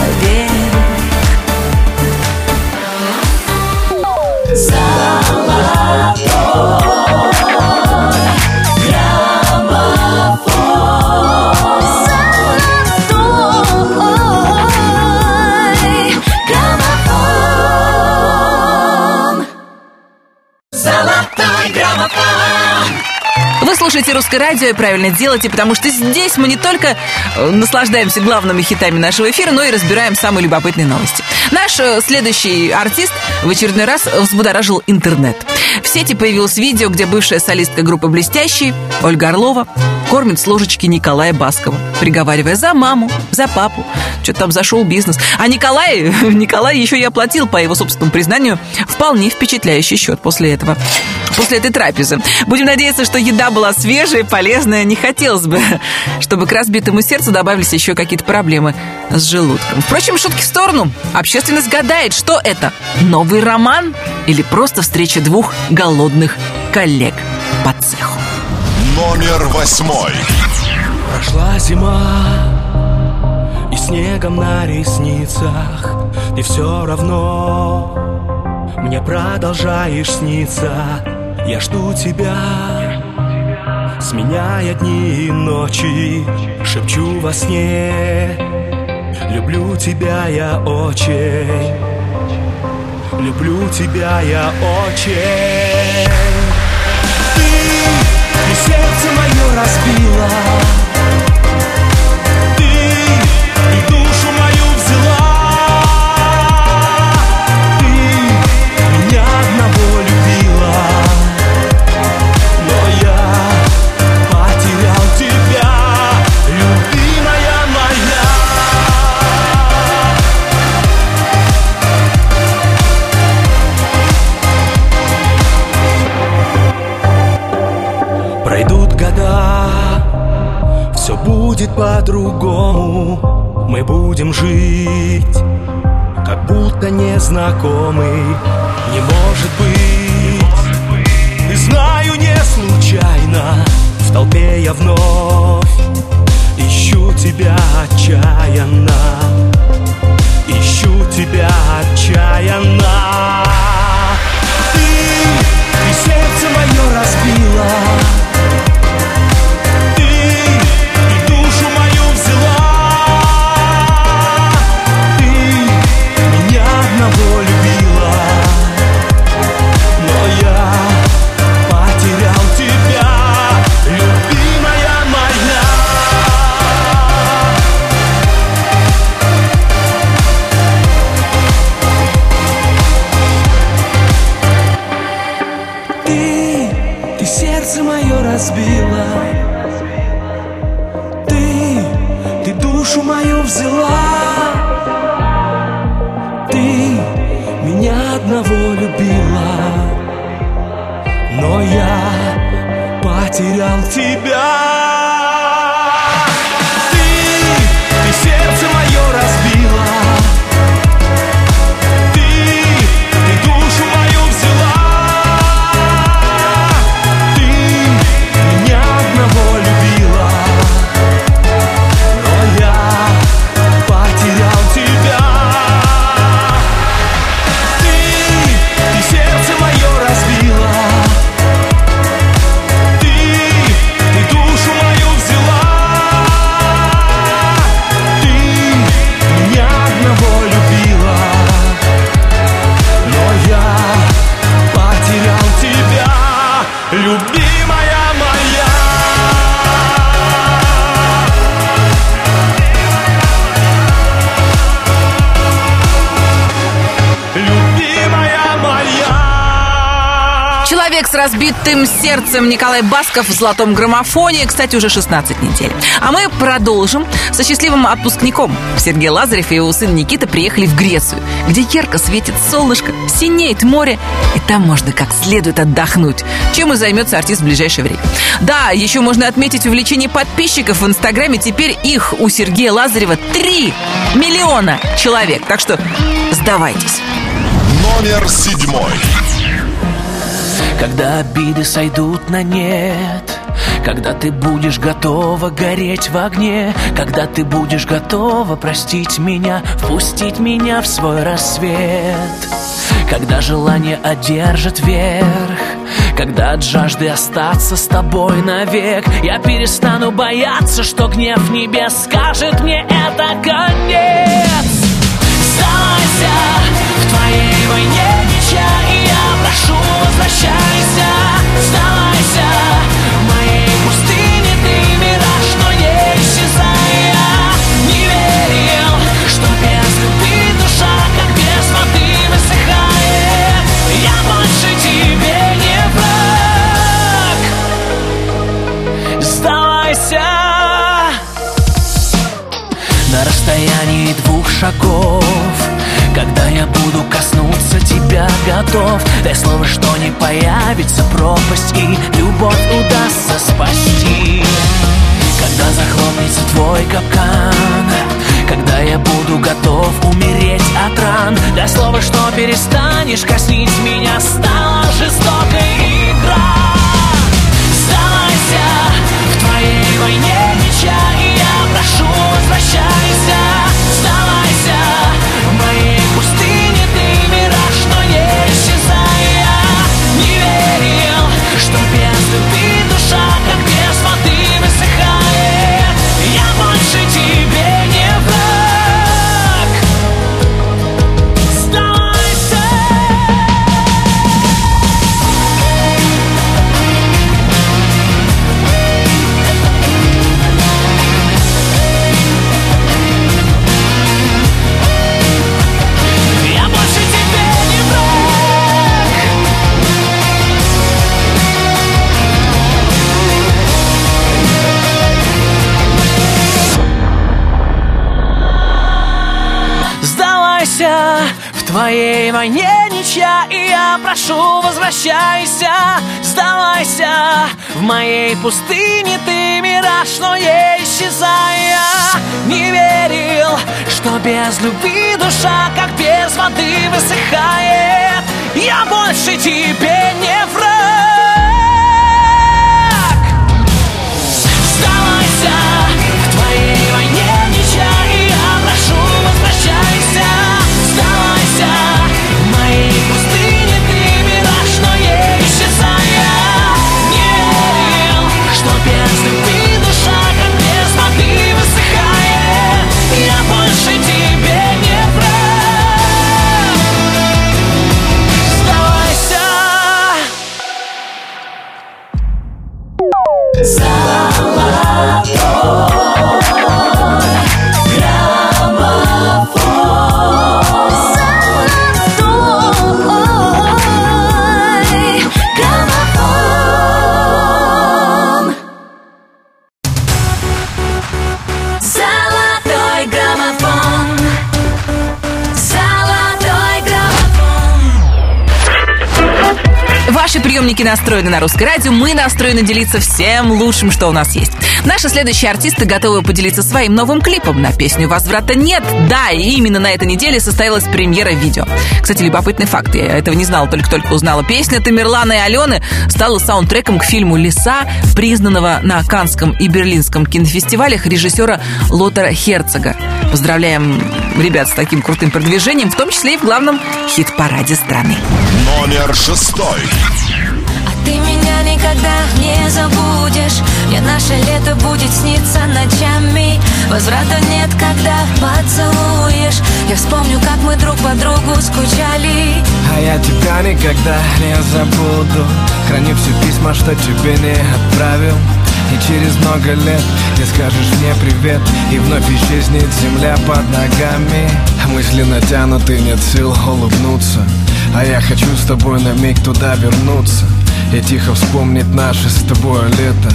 Золотой граммофон. Вы слушаете «Русское радио» и правильно делаете, потому что здесь мы не только наслаждаемся главными хитами нашего эфира, но и разбираем самые любопытные новости. Наш следующий артист в очередной раз взбудоражил интернет. В сети появилось видео, где бывшая солистка группы «Блестящие» Ольга Орлова кормит с ложечки Николая Баскова, приговаривая за маму, за папу, что-то там за шоу-бизнес. А Николай еще и оплатил, по его собственному признанию, вполне впечатляющий счет после этого. После этой трапезы. Будем надеяться, что еда была свежая, полезная. Не хотелось бы, чтобы к разбитому сердцу добавились еще какие-то проблемы с желудком. Впрочем, шутки в сторону. Общественность гадает, что это? Новый роман или просто встреча двух голодных коллег по цеху? Номер 8. Прошла зима, и снегом на ресницах, и все равно мне продолжаешь сниться. Я жду тебя, сменяя дни и ночи, шепчу во сне: люблю тебя я очень. люблю тебя я очень. Ты и сердце мое разбила, ты и душу мою взяла, ты меня одного любила, но я потерял тебя, любимая моя. Пройдут года, все будет по-другому, мы будем жить, как будто незнакомы. Не может быть, и знаю, не случайно, в толпе я вновь ищу тебя отчаянно, ищу тебя отчаянно. Ты и сердце мое разбила, разбила, ты душу мою взяла, ты меня одного любила, но я потерял тебя. С разбитым сердцем Николай Басков в золотом граммофоне. Кстати, уже 16 недель. А мы продолжим со счастливым отпускником. Сергей Лазарев и его сын Никита приехали в Грецию, где ярко светит солнышко, синеет море, и там можно как следует отдохнуть, чем и займется артист в ближайшее время. Да, еще можно отметить увеличение подписчиков в Инстаграме. Теперь их у Сергея Лазарева 3 миллиона человек. Так что сдавайтесь. Номер 7. Когда обиды сойдут на нет, когда ты будешь готова гореть в огне, когда ты будешь готова простить меня, впустить меня в свой рассвет, когда желание одержит верх, когда от жажды остаться с тобой навек, я перестану бояться, что гнев небес скажет мне: это конец. Сдавайся в твоей войне, ничья, и я прошу, возвращайся, сдавайся. В моей пустыне ты мираж, но не исчезай. Я не верил, что без любви душа, как без воды, высыхает. Я больше тебе не враг. Сдавайся. На расстоянии 2 шагов, когда я буду коснуться тебя готов, дай слово, что не появится пропасть, и любовь удастся спасти. Когда захлопнется твой капкан, когда я буду готов умереть от ран, дай слово, что перестанешь коснить меня, стала жестокой игра. Сдавайся в твоей войне меча, и я прошу, возвращайся, сдавайся. Что без любви душа, как без воды. Возвращайся, в твоей войне ничья, и я прошу, возвращайся, сдавайся. В моей пустыне ты мираж, но ей исчезая. Не верил, что без любви душа, как без воды, высыхает. Я больше тебе не враг. Сдавайся, в твоей войне ничья, и я прошу, возвращайся, сдавайся. Приемники настроены на Русское радио, мы настроены делиться всем лучшим, что у нас есть. Наши следующие артисты готовы поделиться своим новым клипом на песню «Возврата нет». Да, и именно на этой неделе состоялась премьера видео. Кстати, любопытный факт, я этого не знала, только узнала. Песня Тамирлана и Алены стала саундтреком к фильму «Лиса», признанного на Каннском и Берлинском кинофестивалях режиссера Лотера Херцога. Поздравляем ребят с таким крутым продвижением, в том числе и в главном хит-параде страны. Номер 6. Ты меня никогда не забудешь, мне наше лето будет сниться ночами. Возврата нет, когда поцелуешь. Я вспомню, как мы друг по другу скучали. А я тебя никогда не забуду, храню все письма, что тебе не отправил. И через много лет ты скажешь мне привет, и вновь исчезнет земля под ногами. Мысли натянуты, нет сил улыбнуться, а я хочу с тобой на миг туда вернуться и тихо вспомнить наше с тобой лето,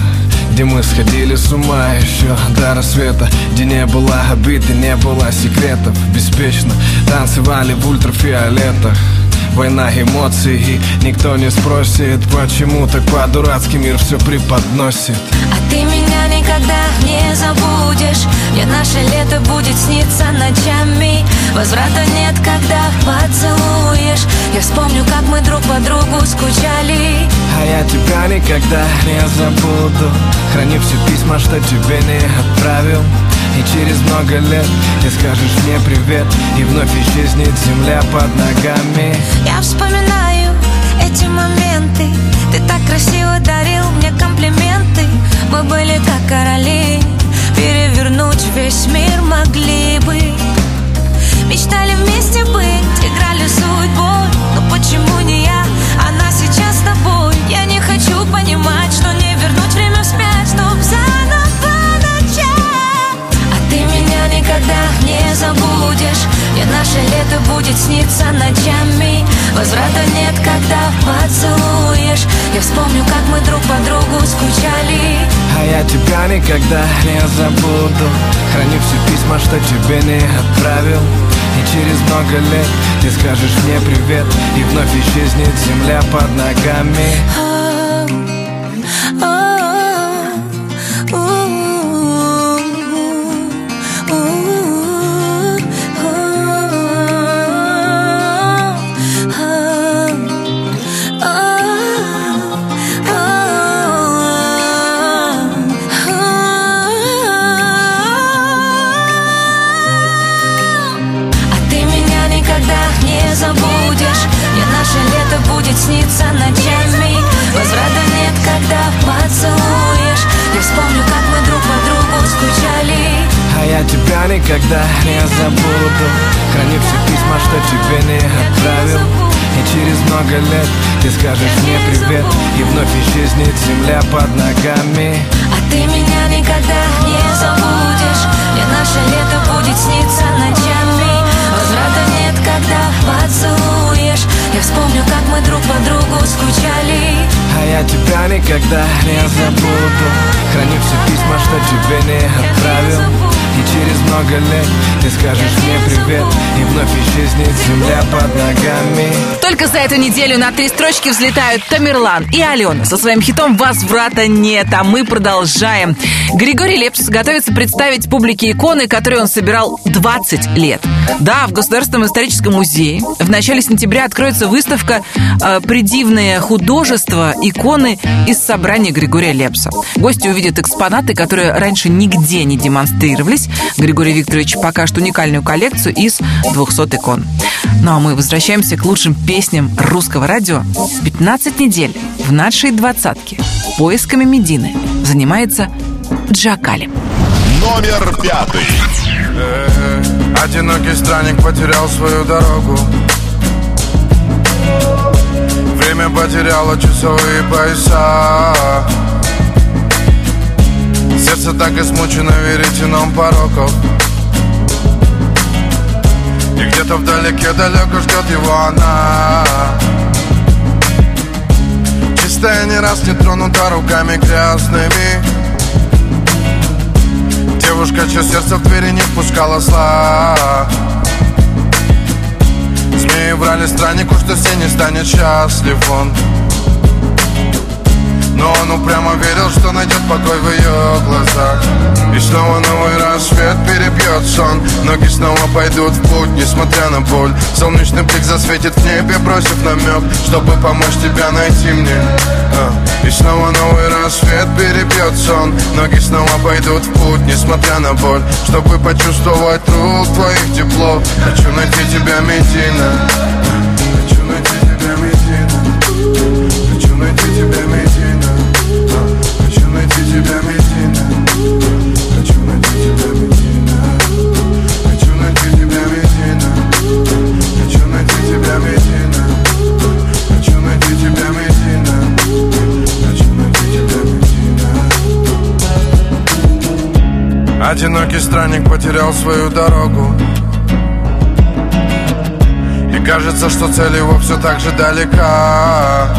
где мы сходили с ума еще до рассвета, где не было обид и не было секретов. Беспечно танцевали в ультрафиолетах, война эмоций, и никто не спросит, почему так по-дурацки мир все преподносит. А ты меня никогда не забудешь, мне наше лето будет сниться ночами. Возврата нет, когда поцелуешь. Я вспомню, как мы друг по другу скучали. А я тебя никогда не забуду, храни все письма, что тебе не отправил. И через много лет ты скажешь мне привет, и вновь исчезнет земля под ногами. Я вспоминаю эти моменты, ты так красиво дарил мне комплименты. Мы были как короли, перевернуть весь мир могли бы. Мечтали вместе быть, играли судьбой. Но почему не я, она сейчас с тобой? Я не хочу понимать, что не вернуть время вспять, чтоб заново начать. А ты меня никогда не забудешь, мне наше лето будет сниться ночами. Возврата нет, когда поцелуешь. Я вспомню, как мы друг по другу скучали. А я тебя никогда не забуду, храню все письма, что тебе не отправил. И через много лет ты скажешь мне привет, и вновь исчезнет земля под ногами. Снится ночами, возврата нет, когда поцелуешь. Я вспомню, как мы друг по другу скучали. А я тебя никогда не забуду, храню все письма, что тебе не отправил. И через много лет ты скажешь мне привет, и вновь исчезнет земля под ногами. А ты меня никогда не забудешь, мне наше лето будет сниться ночами. Возврата нет, когда поцелуешь. Я вспомню, как мы друг по другу скучали. А я тебя никогда не забуду, храню все письма, что тебе не отправил. И через много лет, ты скажешь мне привет, и вновь исчезнет земля под ногами. Только за эту неделю на 3 строчки взлетают Тамирлан и Алена со своим хитом «Возврата нет», а мы продолжаем. Григорий Лепс готовится представить публике иконы, которые он собирал 20 лет. Да, в Государственном историческом музее в начале сентября откроется выставка «Придивное художество. Иконы из собрания Григория Лепса». Гости увидят экспонаты, которые раньше нигде не демонстрировались. Григорий Викторович покажет уникальную коллекцию из 200 икон. Ну а мы возвращаемся к лучшим песням русского радио. 15 недель в нашей двадцатке поисками Медины занимается Джакали. Номер 5. Одинокий странник потерял свою дорогу. Время потеряло часовые пояса. Сердце так измучено веретеном пороков. И где-то вдалеке далеко ждет его она. Чистая не раз не тронута руками грязными. Девушка, чье сердце в двери не впускало зла. Змеи врали страннику, что сень не станет счастлив он. Но он упрямо верил, что найдет покой в ее глазах. И снова новый рассвет перебьет сон. Ноги снова пойдут в путь, несмотря на боль. Солнечный блик засветит в небе, бросив намек, чтобы помочь тебя найти мне. И снова новый рассвет перебьет сон. Ноги снова пойдут в путь, несмотря на боль, чтобы почувствовать труд твоих тепло. Хочу найти тебя, Медина. Хочу найти тебя, Медина. Хочу найти тебя, Медина. Хочу найти тебя, Медина. Хочу найти тебя, Медина. Хочу найти тебя, Медина. Хочу найти тебя, Медина. Хочу найти тебя, Медина. Хочу найти тебя, Медина. Одинокий странник потерял свою дорогу. И кажется, что цель его все так же далека.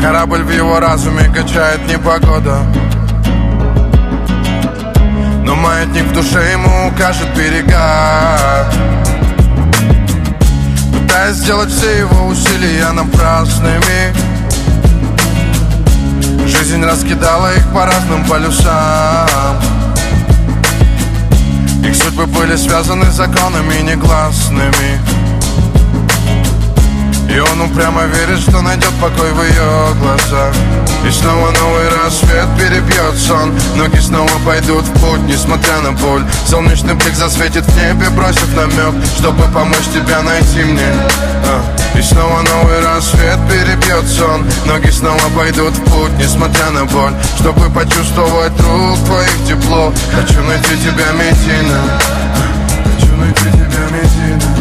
Корабль в его разуме качает непогода. Но маятник в душе ему укажет берега. Пытаясь сделать все его усилия напрасными, жизнь раскидала их по разным полюсам. Их судьбы были связаны законами негласными. И он упрямо верит, что найдет покой в ее глазах. И снова новый рассвет перебьет сон. Ноги снова пойдут в путь, несмотря на боль. Солнечный блик засветит в небе, бросив намек, чтобы помочь тебя найти мне. И снова новый рассвет перебьет сон. Ноги снова пойдут в путь, несмотря на боль, чтобы почувствовать труд твоих тепло. Хочу найти тебя, Медина. Хочу найти тебя, Медина.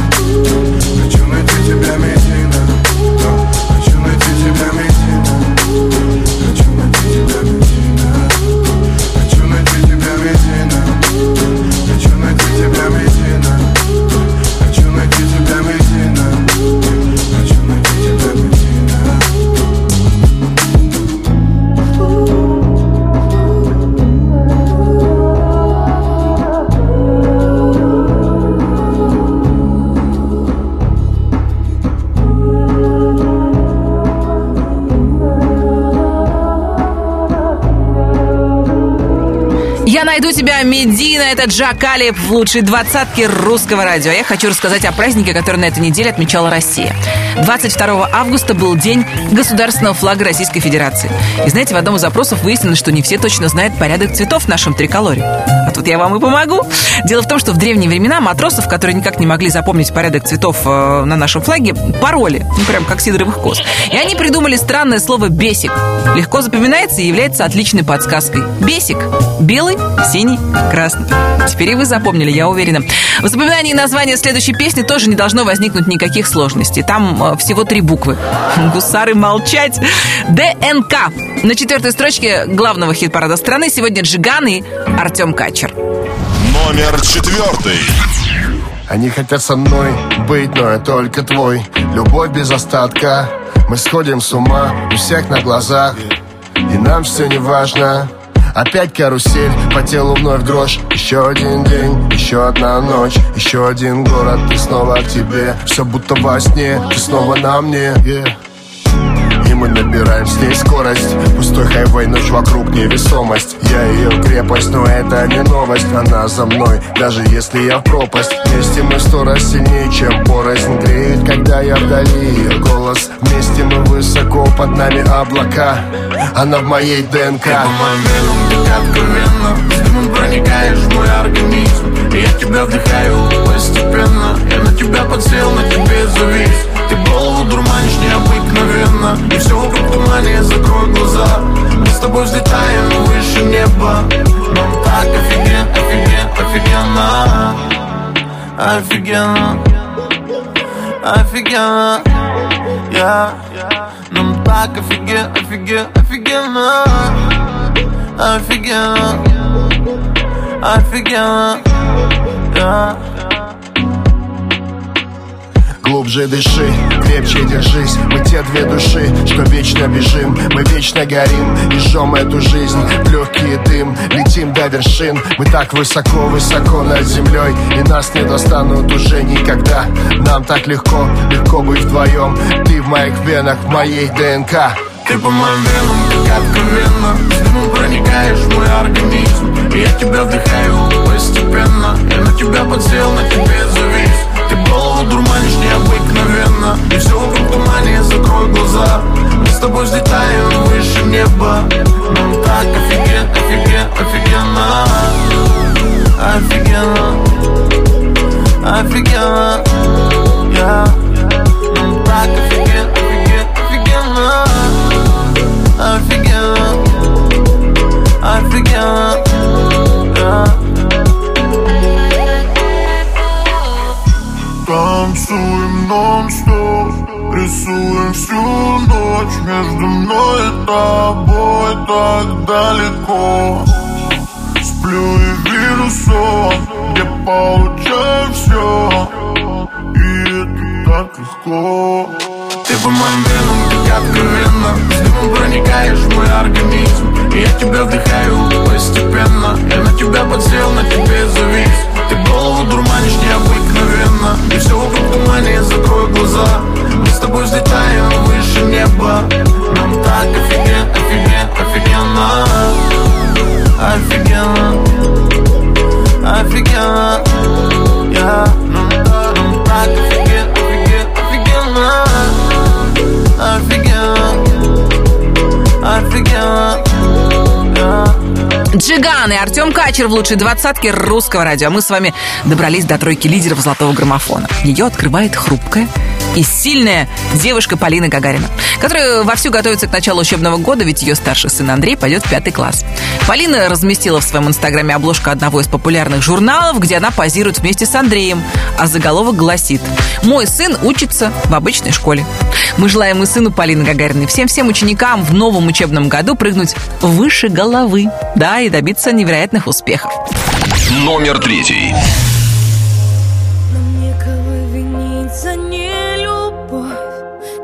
Хочу найти тебя, Медина. Найду тебя, Медина, это Джакали в лучшей двадцатке русского радио. Я хочу рассказать о празднике, который на этой неделе отмечала Россия. 22 августа был день государственного флага Российской Федерации. И знаете, в одном из опросов выяснилось, что не все точно знают порядок цветов в нашем триколоре. А тут я вам и помогу. Дело в том, что в древние времена матросов, которые никак не могли запомнить порядок цветов на нашем флаге, пароли, ну прям как сидоровых коз. И они придумали странное слово «бесик». Легко запоминается и является отличной подсказкой. Бесик. Белый, синий, красный. Теперь и вы запомнили, я уверена. В запоминании названия следующей песни тоже не должно возникнуть никаких сложностей. Там всего 3 буквы. Гусары, молчать. ДНК. На 4-й строчке главного хит-парада страны сегодня Джиган и Артём Качер. Номер 4. Они хотят со мной быть, но я только твой. Любовь без остатка. Мы сходим с ума у всех на глазах. И нам все не важно. Опять карусель, по телу вновь дрожь. Еще один день, еще одна ночь, еще один город, и снова к тебе. Все будто во сне, ты снова на мне. И мы набираем с ней скорость. Пустой хайвей, ночь вокруг, невесомость. Я ее крепость, но это не новость. Она за мной, даже если я в пропасть. Вместе мы 100 раз сильнее, чем порознь. Греет, когда я вдали ее голос. Вместе мы высоко, под нами облака. Она в моей ДНК. Ты проникаешь в мой организм. Я тебя вдыхаю постепенно. Я на тебя подсел, на тебе завис. Ты голову дурманишь необыкновенно. И все вокруг тумане, закрой глаза. Мы с тобой взлетаем выше неба. Нам так офигенно, офигенно, офигенно. Офигенно. Офигенно. Я. Нам так офигенно, офигенно, офигенно. Офигенно. Офигенно, да. Глубже дыши, крепче держись. Мы те две души, что вечно бежим. Мы вечно горим и жжем эту жизнь. В легкий дым, летим до вершин. Мы так высоко, высоко над землей. И нас не достанут уже никогда. Нам так легко, легко быть вдвоем. Ты в моих венах, в моей ДНК. Ты по моим венам, как откровенно. Ты проникаешь в мой организм. Я тебя вдыхаю постепенно. Я на тебя подсел, на тебе завис. Ты голову дурманишь необыкновенно. И все вокруг тумане, закрой глаза. Мы с тобой взлетаем выше неба. Нам так офигенно, офигенно, офигенно. Офигенно. Офигенно. Я. Нам так офигенно, офигенно, офигенно. Офигенно. Офигенно. Танцуем нон-стоп, рисуем всю ночь. Между мной и тобой так далеко. Сплю и вижу сон, я получаю все. И это так легко. Ты по моим венам, так откровенно. С дымом проникаешь в мой организм. Я тебя вдыхаю постепенно. Я на тебя подсел, на тебе завис. Ты голову дурманишь необыкновенно. И все вокруг тумане, закрой глаза. Мы с тобой взлетаем выше неба. Нам так офигенно, офигенно, офигенно. Офигенно. Офигенно. Я. Нам так офигенно, офигенно, офигенно. Офигенно. Офигенно. Джиган и Артём Качер в лучшей двадцатке русского радио. Мы с вами добрались до тройки лидеров золотого граммофона. Ее открывает хрупкая и сильная девушка Полина Гагарина, которая вовсю готовится к началу учебного года, ведь ее старший сын Андрей пойдет в 5 класс. Полина разместила в своем инстаграме обложку одного из популярных журналов, где она позирует вместе с Андреем, а заголовок гласит: «Мой сын учится в обычной школе». Мы желаем и сыну Полины Гагариной, всем-всем ученикам в новом учебном году прыгнуть выше головы, да, и добиться невероятных успехов. Номер 3.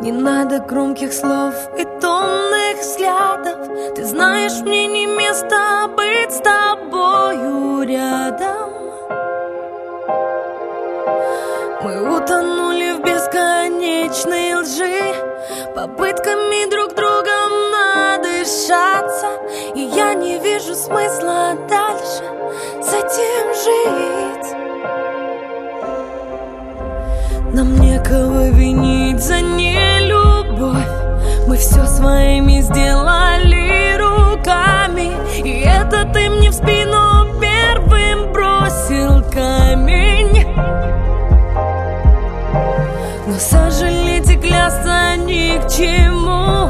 Не надо громких слов и томных взглядов. Ты знаешь, мне не место быть с тобою рядом. Мы утонули в бесконечной лжи, попытками друг другом надышаться. И я не вижу смысла дальше с этим жить. Нам некого винить за нелюбовь. Мы все своими сделали руками. И это ты мне в спину первым бросил камень. Но сожалеть и клясться ни к чему.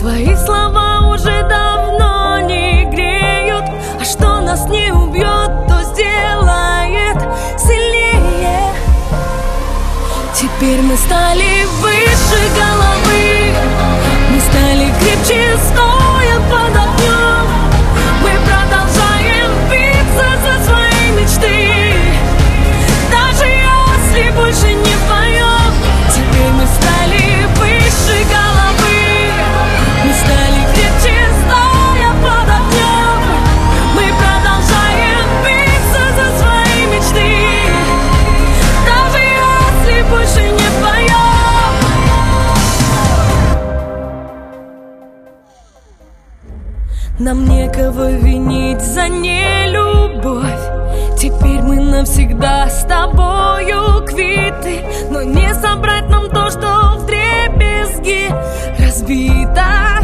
Твои слова уже давно не греют. А что нас не убьет, то сделает сильнее. Теперь мы стали выше головы, мы стали крепче, стоя под огнем. Мы продолжаем биться за свои мечты, даже если больше не вдвоем. Теперь мы стали выше головы, мы стали крепче, стоя под огнем. снова винить за нелюбовь. Теперь мы навсегда с тобою квиты, но не собрать нам то, что вдребезги разбито.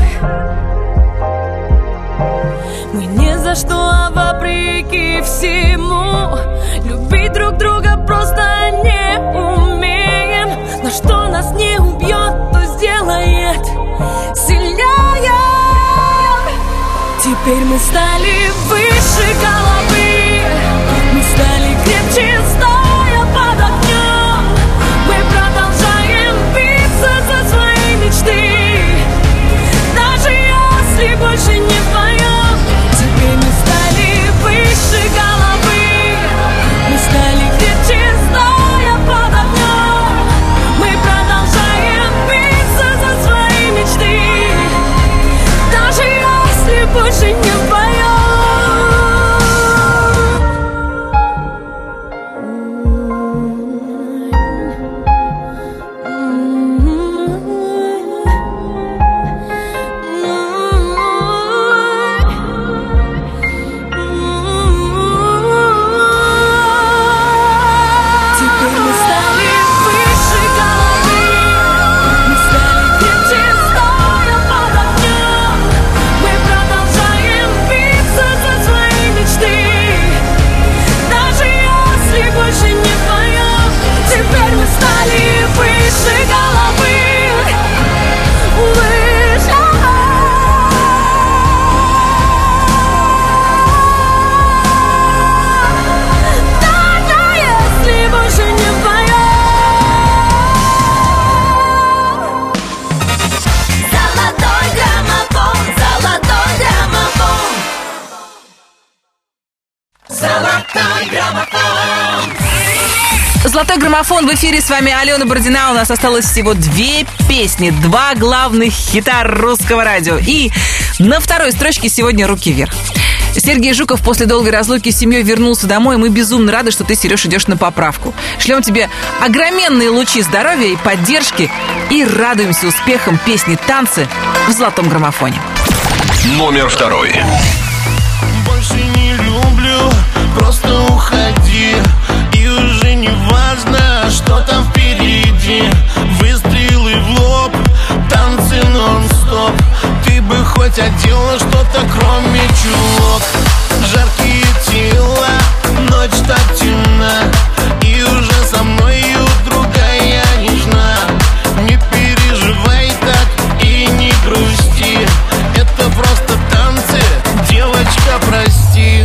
Мы не за что, а вопреки всему любить друг друга просто не умеем. Но что нас не убьет, то сделает сильнее. Теперь мы стали выше головы, мы стали крепче стоя под огнем. Мы продолжаем биться за свои мечты, даже если больше не вдвоем. Теперь мы стали выше головы, мы стали крепче стоя под огнем. Мы продолжаем биться за свои мечты, даже если больше не вдвоем. Золотой граммофон в эфире. С вами Алена Бородина. У нас осталось всего 2 песни, 2 главных хита русского радио. И на 2-й строчке сегодня «Руки вверх». Сергей Жуков после долгой разлуки с семьей вернулся домой. И мы безумно рады, что ты, Сереж, идешь на поправку. Шлем тебе огроменные лучи здоровья и поддержки. И радуемся успехам песни «Танцы» в золотом граммофоне. Номер 2. Больше не люблю, просто уходи. Уже не важно, что там впереди. Выстрелы в лоб, танцы нон-стоп. Ты бы хоть одела что-то, кроме чулок. Жаркие тела, ночь так темна. И уже со мною другая нежна. Не переживай так и не грусти. Это просто танцы, девочка, прости.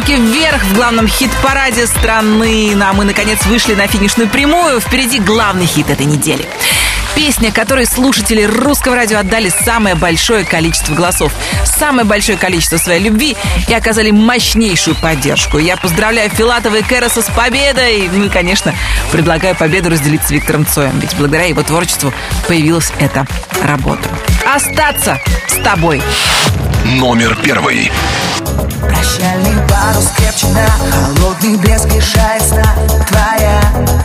«Руки вверх» в главном хит-параде страны. Ну, а мы, наконец, вышли на финишную прямую. Впереди главный хит этой недели. Песня, которой слушатели русского радио отдали самое большое количество голосов, самое большое количество своей любви и оказали мощнейшую поддержку. Я поздравляю Филатова и Караса с победой. Ну и, конечно, предлагаю победу разделить с Виктором Цоем, ведь благодаря его творчеству появилась эта работа. Остаться с тобой. Номер первый. Прощальный парус крепче на холодный блеск лишает сна. Твоя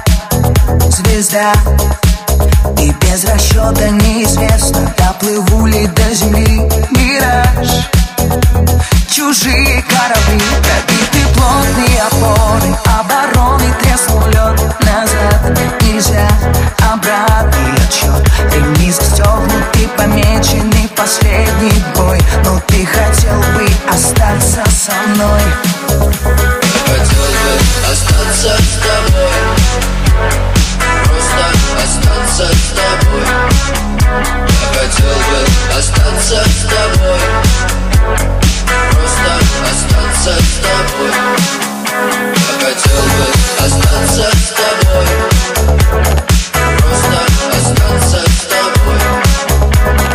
звезда. И без расчета неизвестно, доплыву ли до земли. Мираж, чужие корабли, пробиты плотные опоры, обороны треснул лед. Назад нельзя, обратный отчет. Ремис застегнут, ты помеченный, последний бой. Но ты хотел бы остаться со мной. Хотел бы остаться с тобой. Остаться с тобой. Я хотел бы остаться с тобой. Просто остаться с тобой. Я хотел бы остаться с тобой. Просто остаться с тобой. Но высокая в небе звезда зовет меня в путь.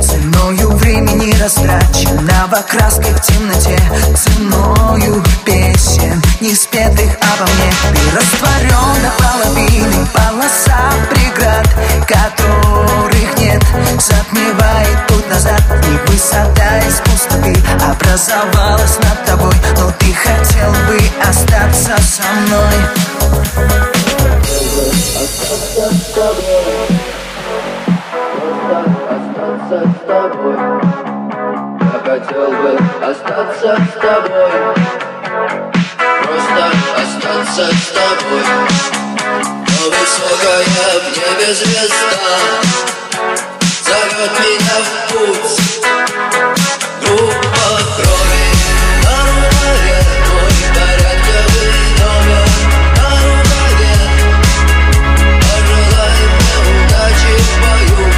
Ценою времени растраченного краской в темноте, ценою песен неспетых обо мне. Ты растворен до половины полоса преград, которых нет, затмевает путь назад. И высота из пустоты образовалась над тобой, но ты хотел бы остаться со мной. С тобой. Я хотел бы остаться с тобой. Просто остаться с тобой. Но высокая в небе звезда зовет меня в путь. Группа крови на рукаве, мой порядковый номер на рукаве. Пожелай мне удачи в бою.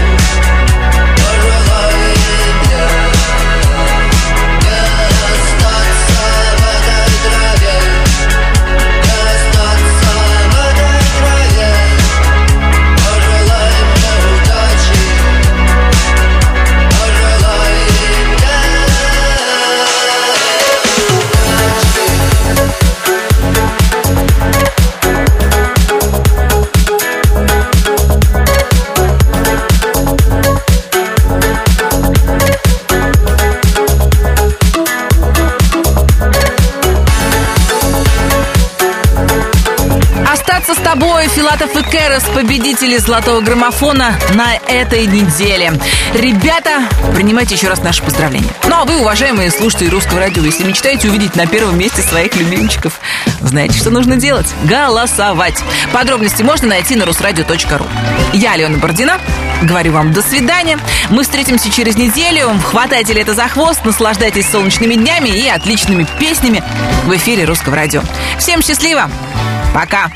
С тобой, Филатов и Кэрос, победители золотого граммофона на этой неделе. Ребята, принимайте еще раз наши поздравления. Ну а вы, уважаемые слушатели русского радио, если мечтаете увидеть на первом месте своих любимчиков, знаете, что нужно делать? Голосовать. Подробности можно найти на rusradio.ru. Я, Алена Бородина, говорю вам до свидания. Мы встретимся через неделю. Хватайте лето за хвост, наслаждайтесь солнечными днями и отличными песнями в эфире русского радио. Всем счастливо. Пока.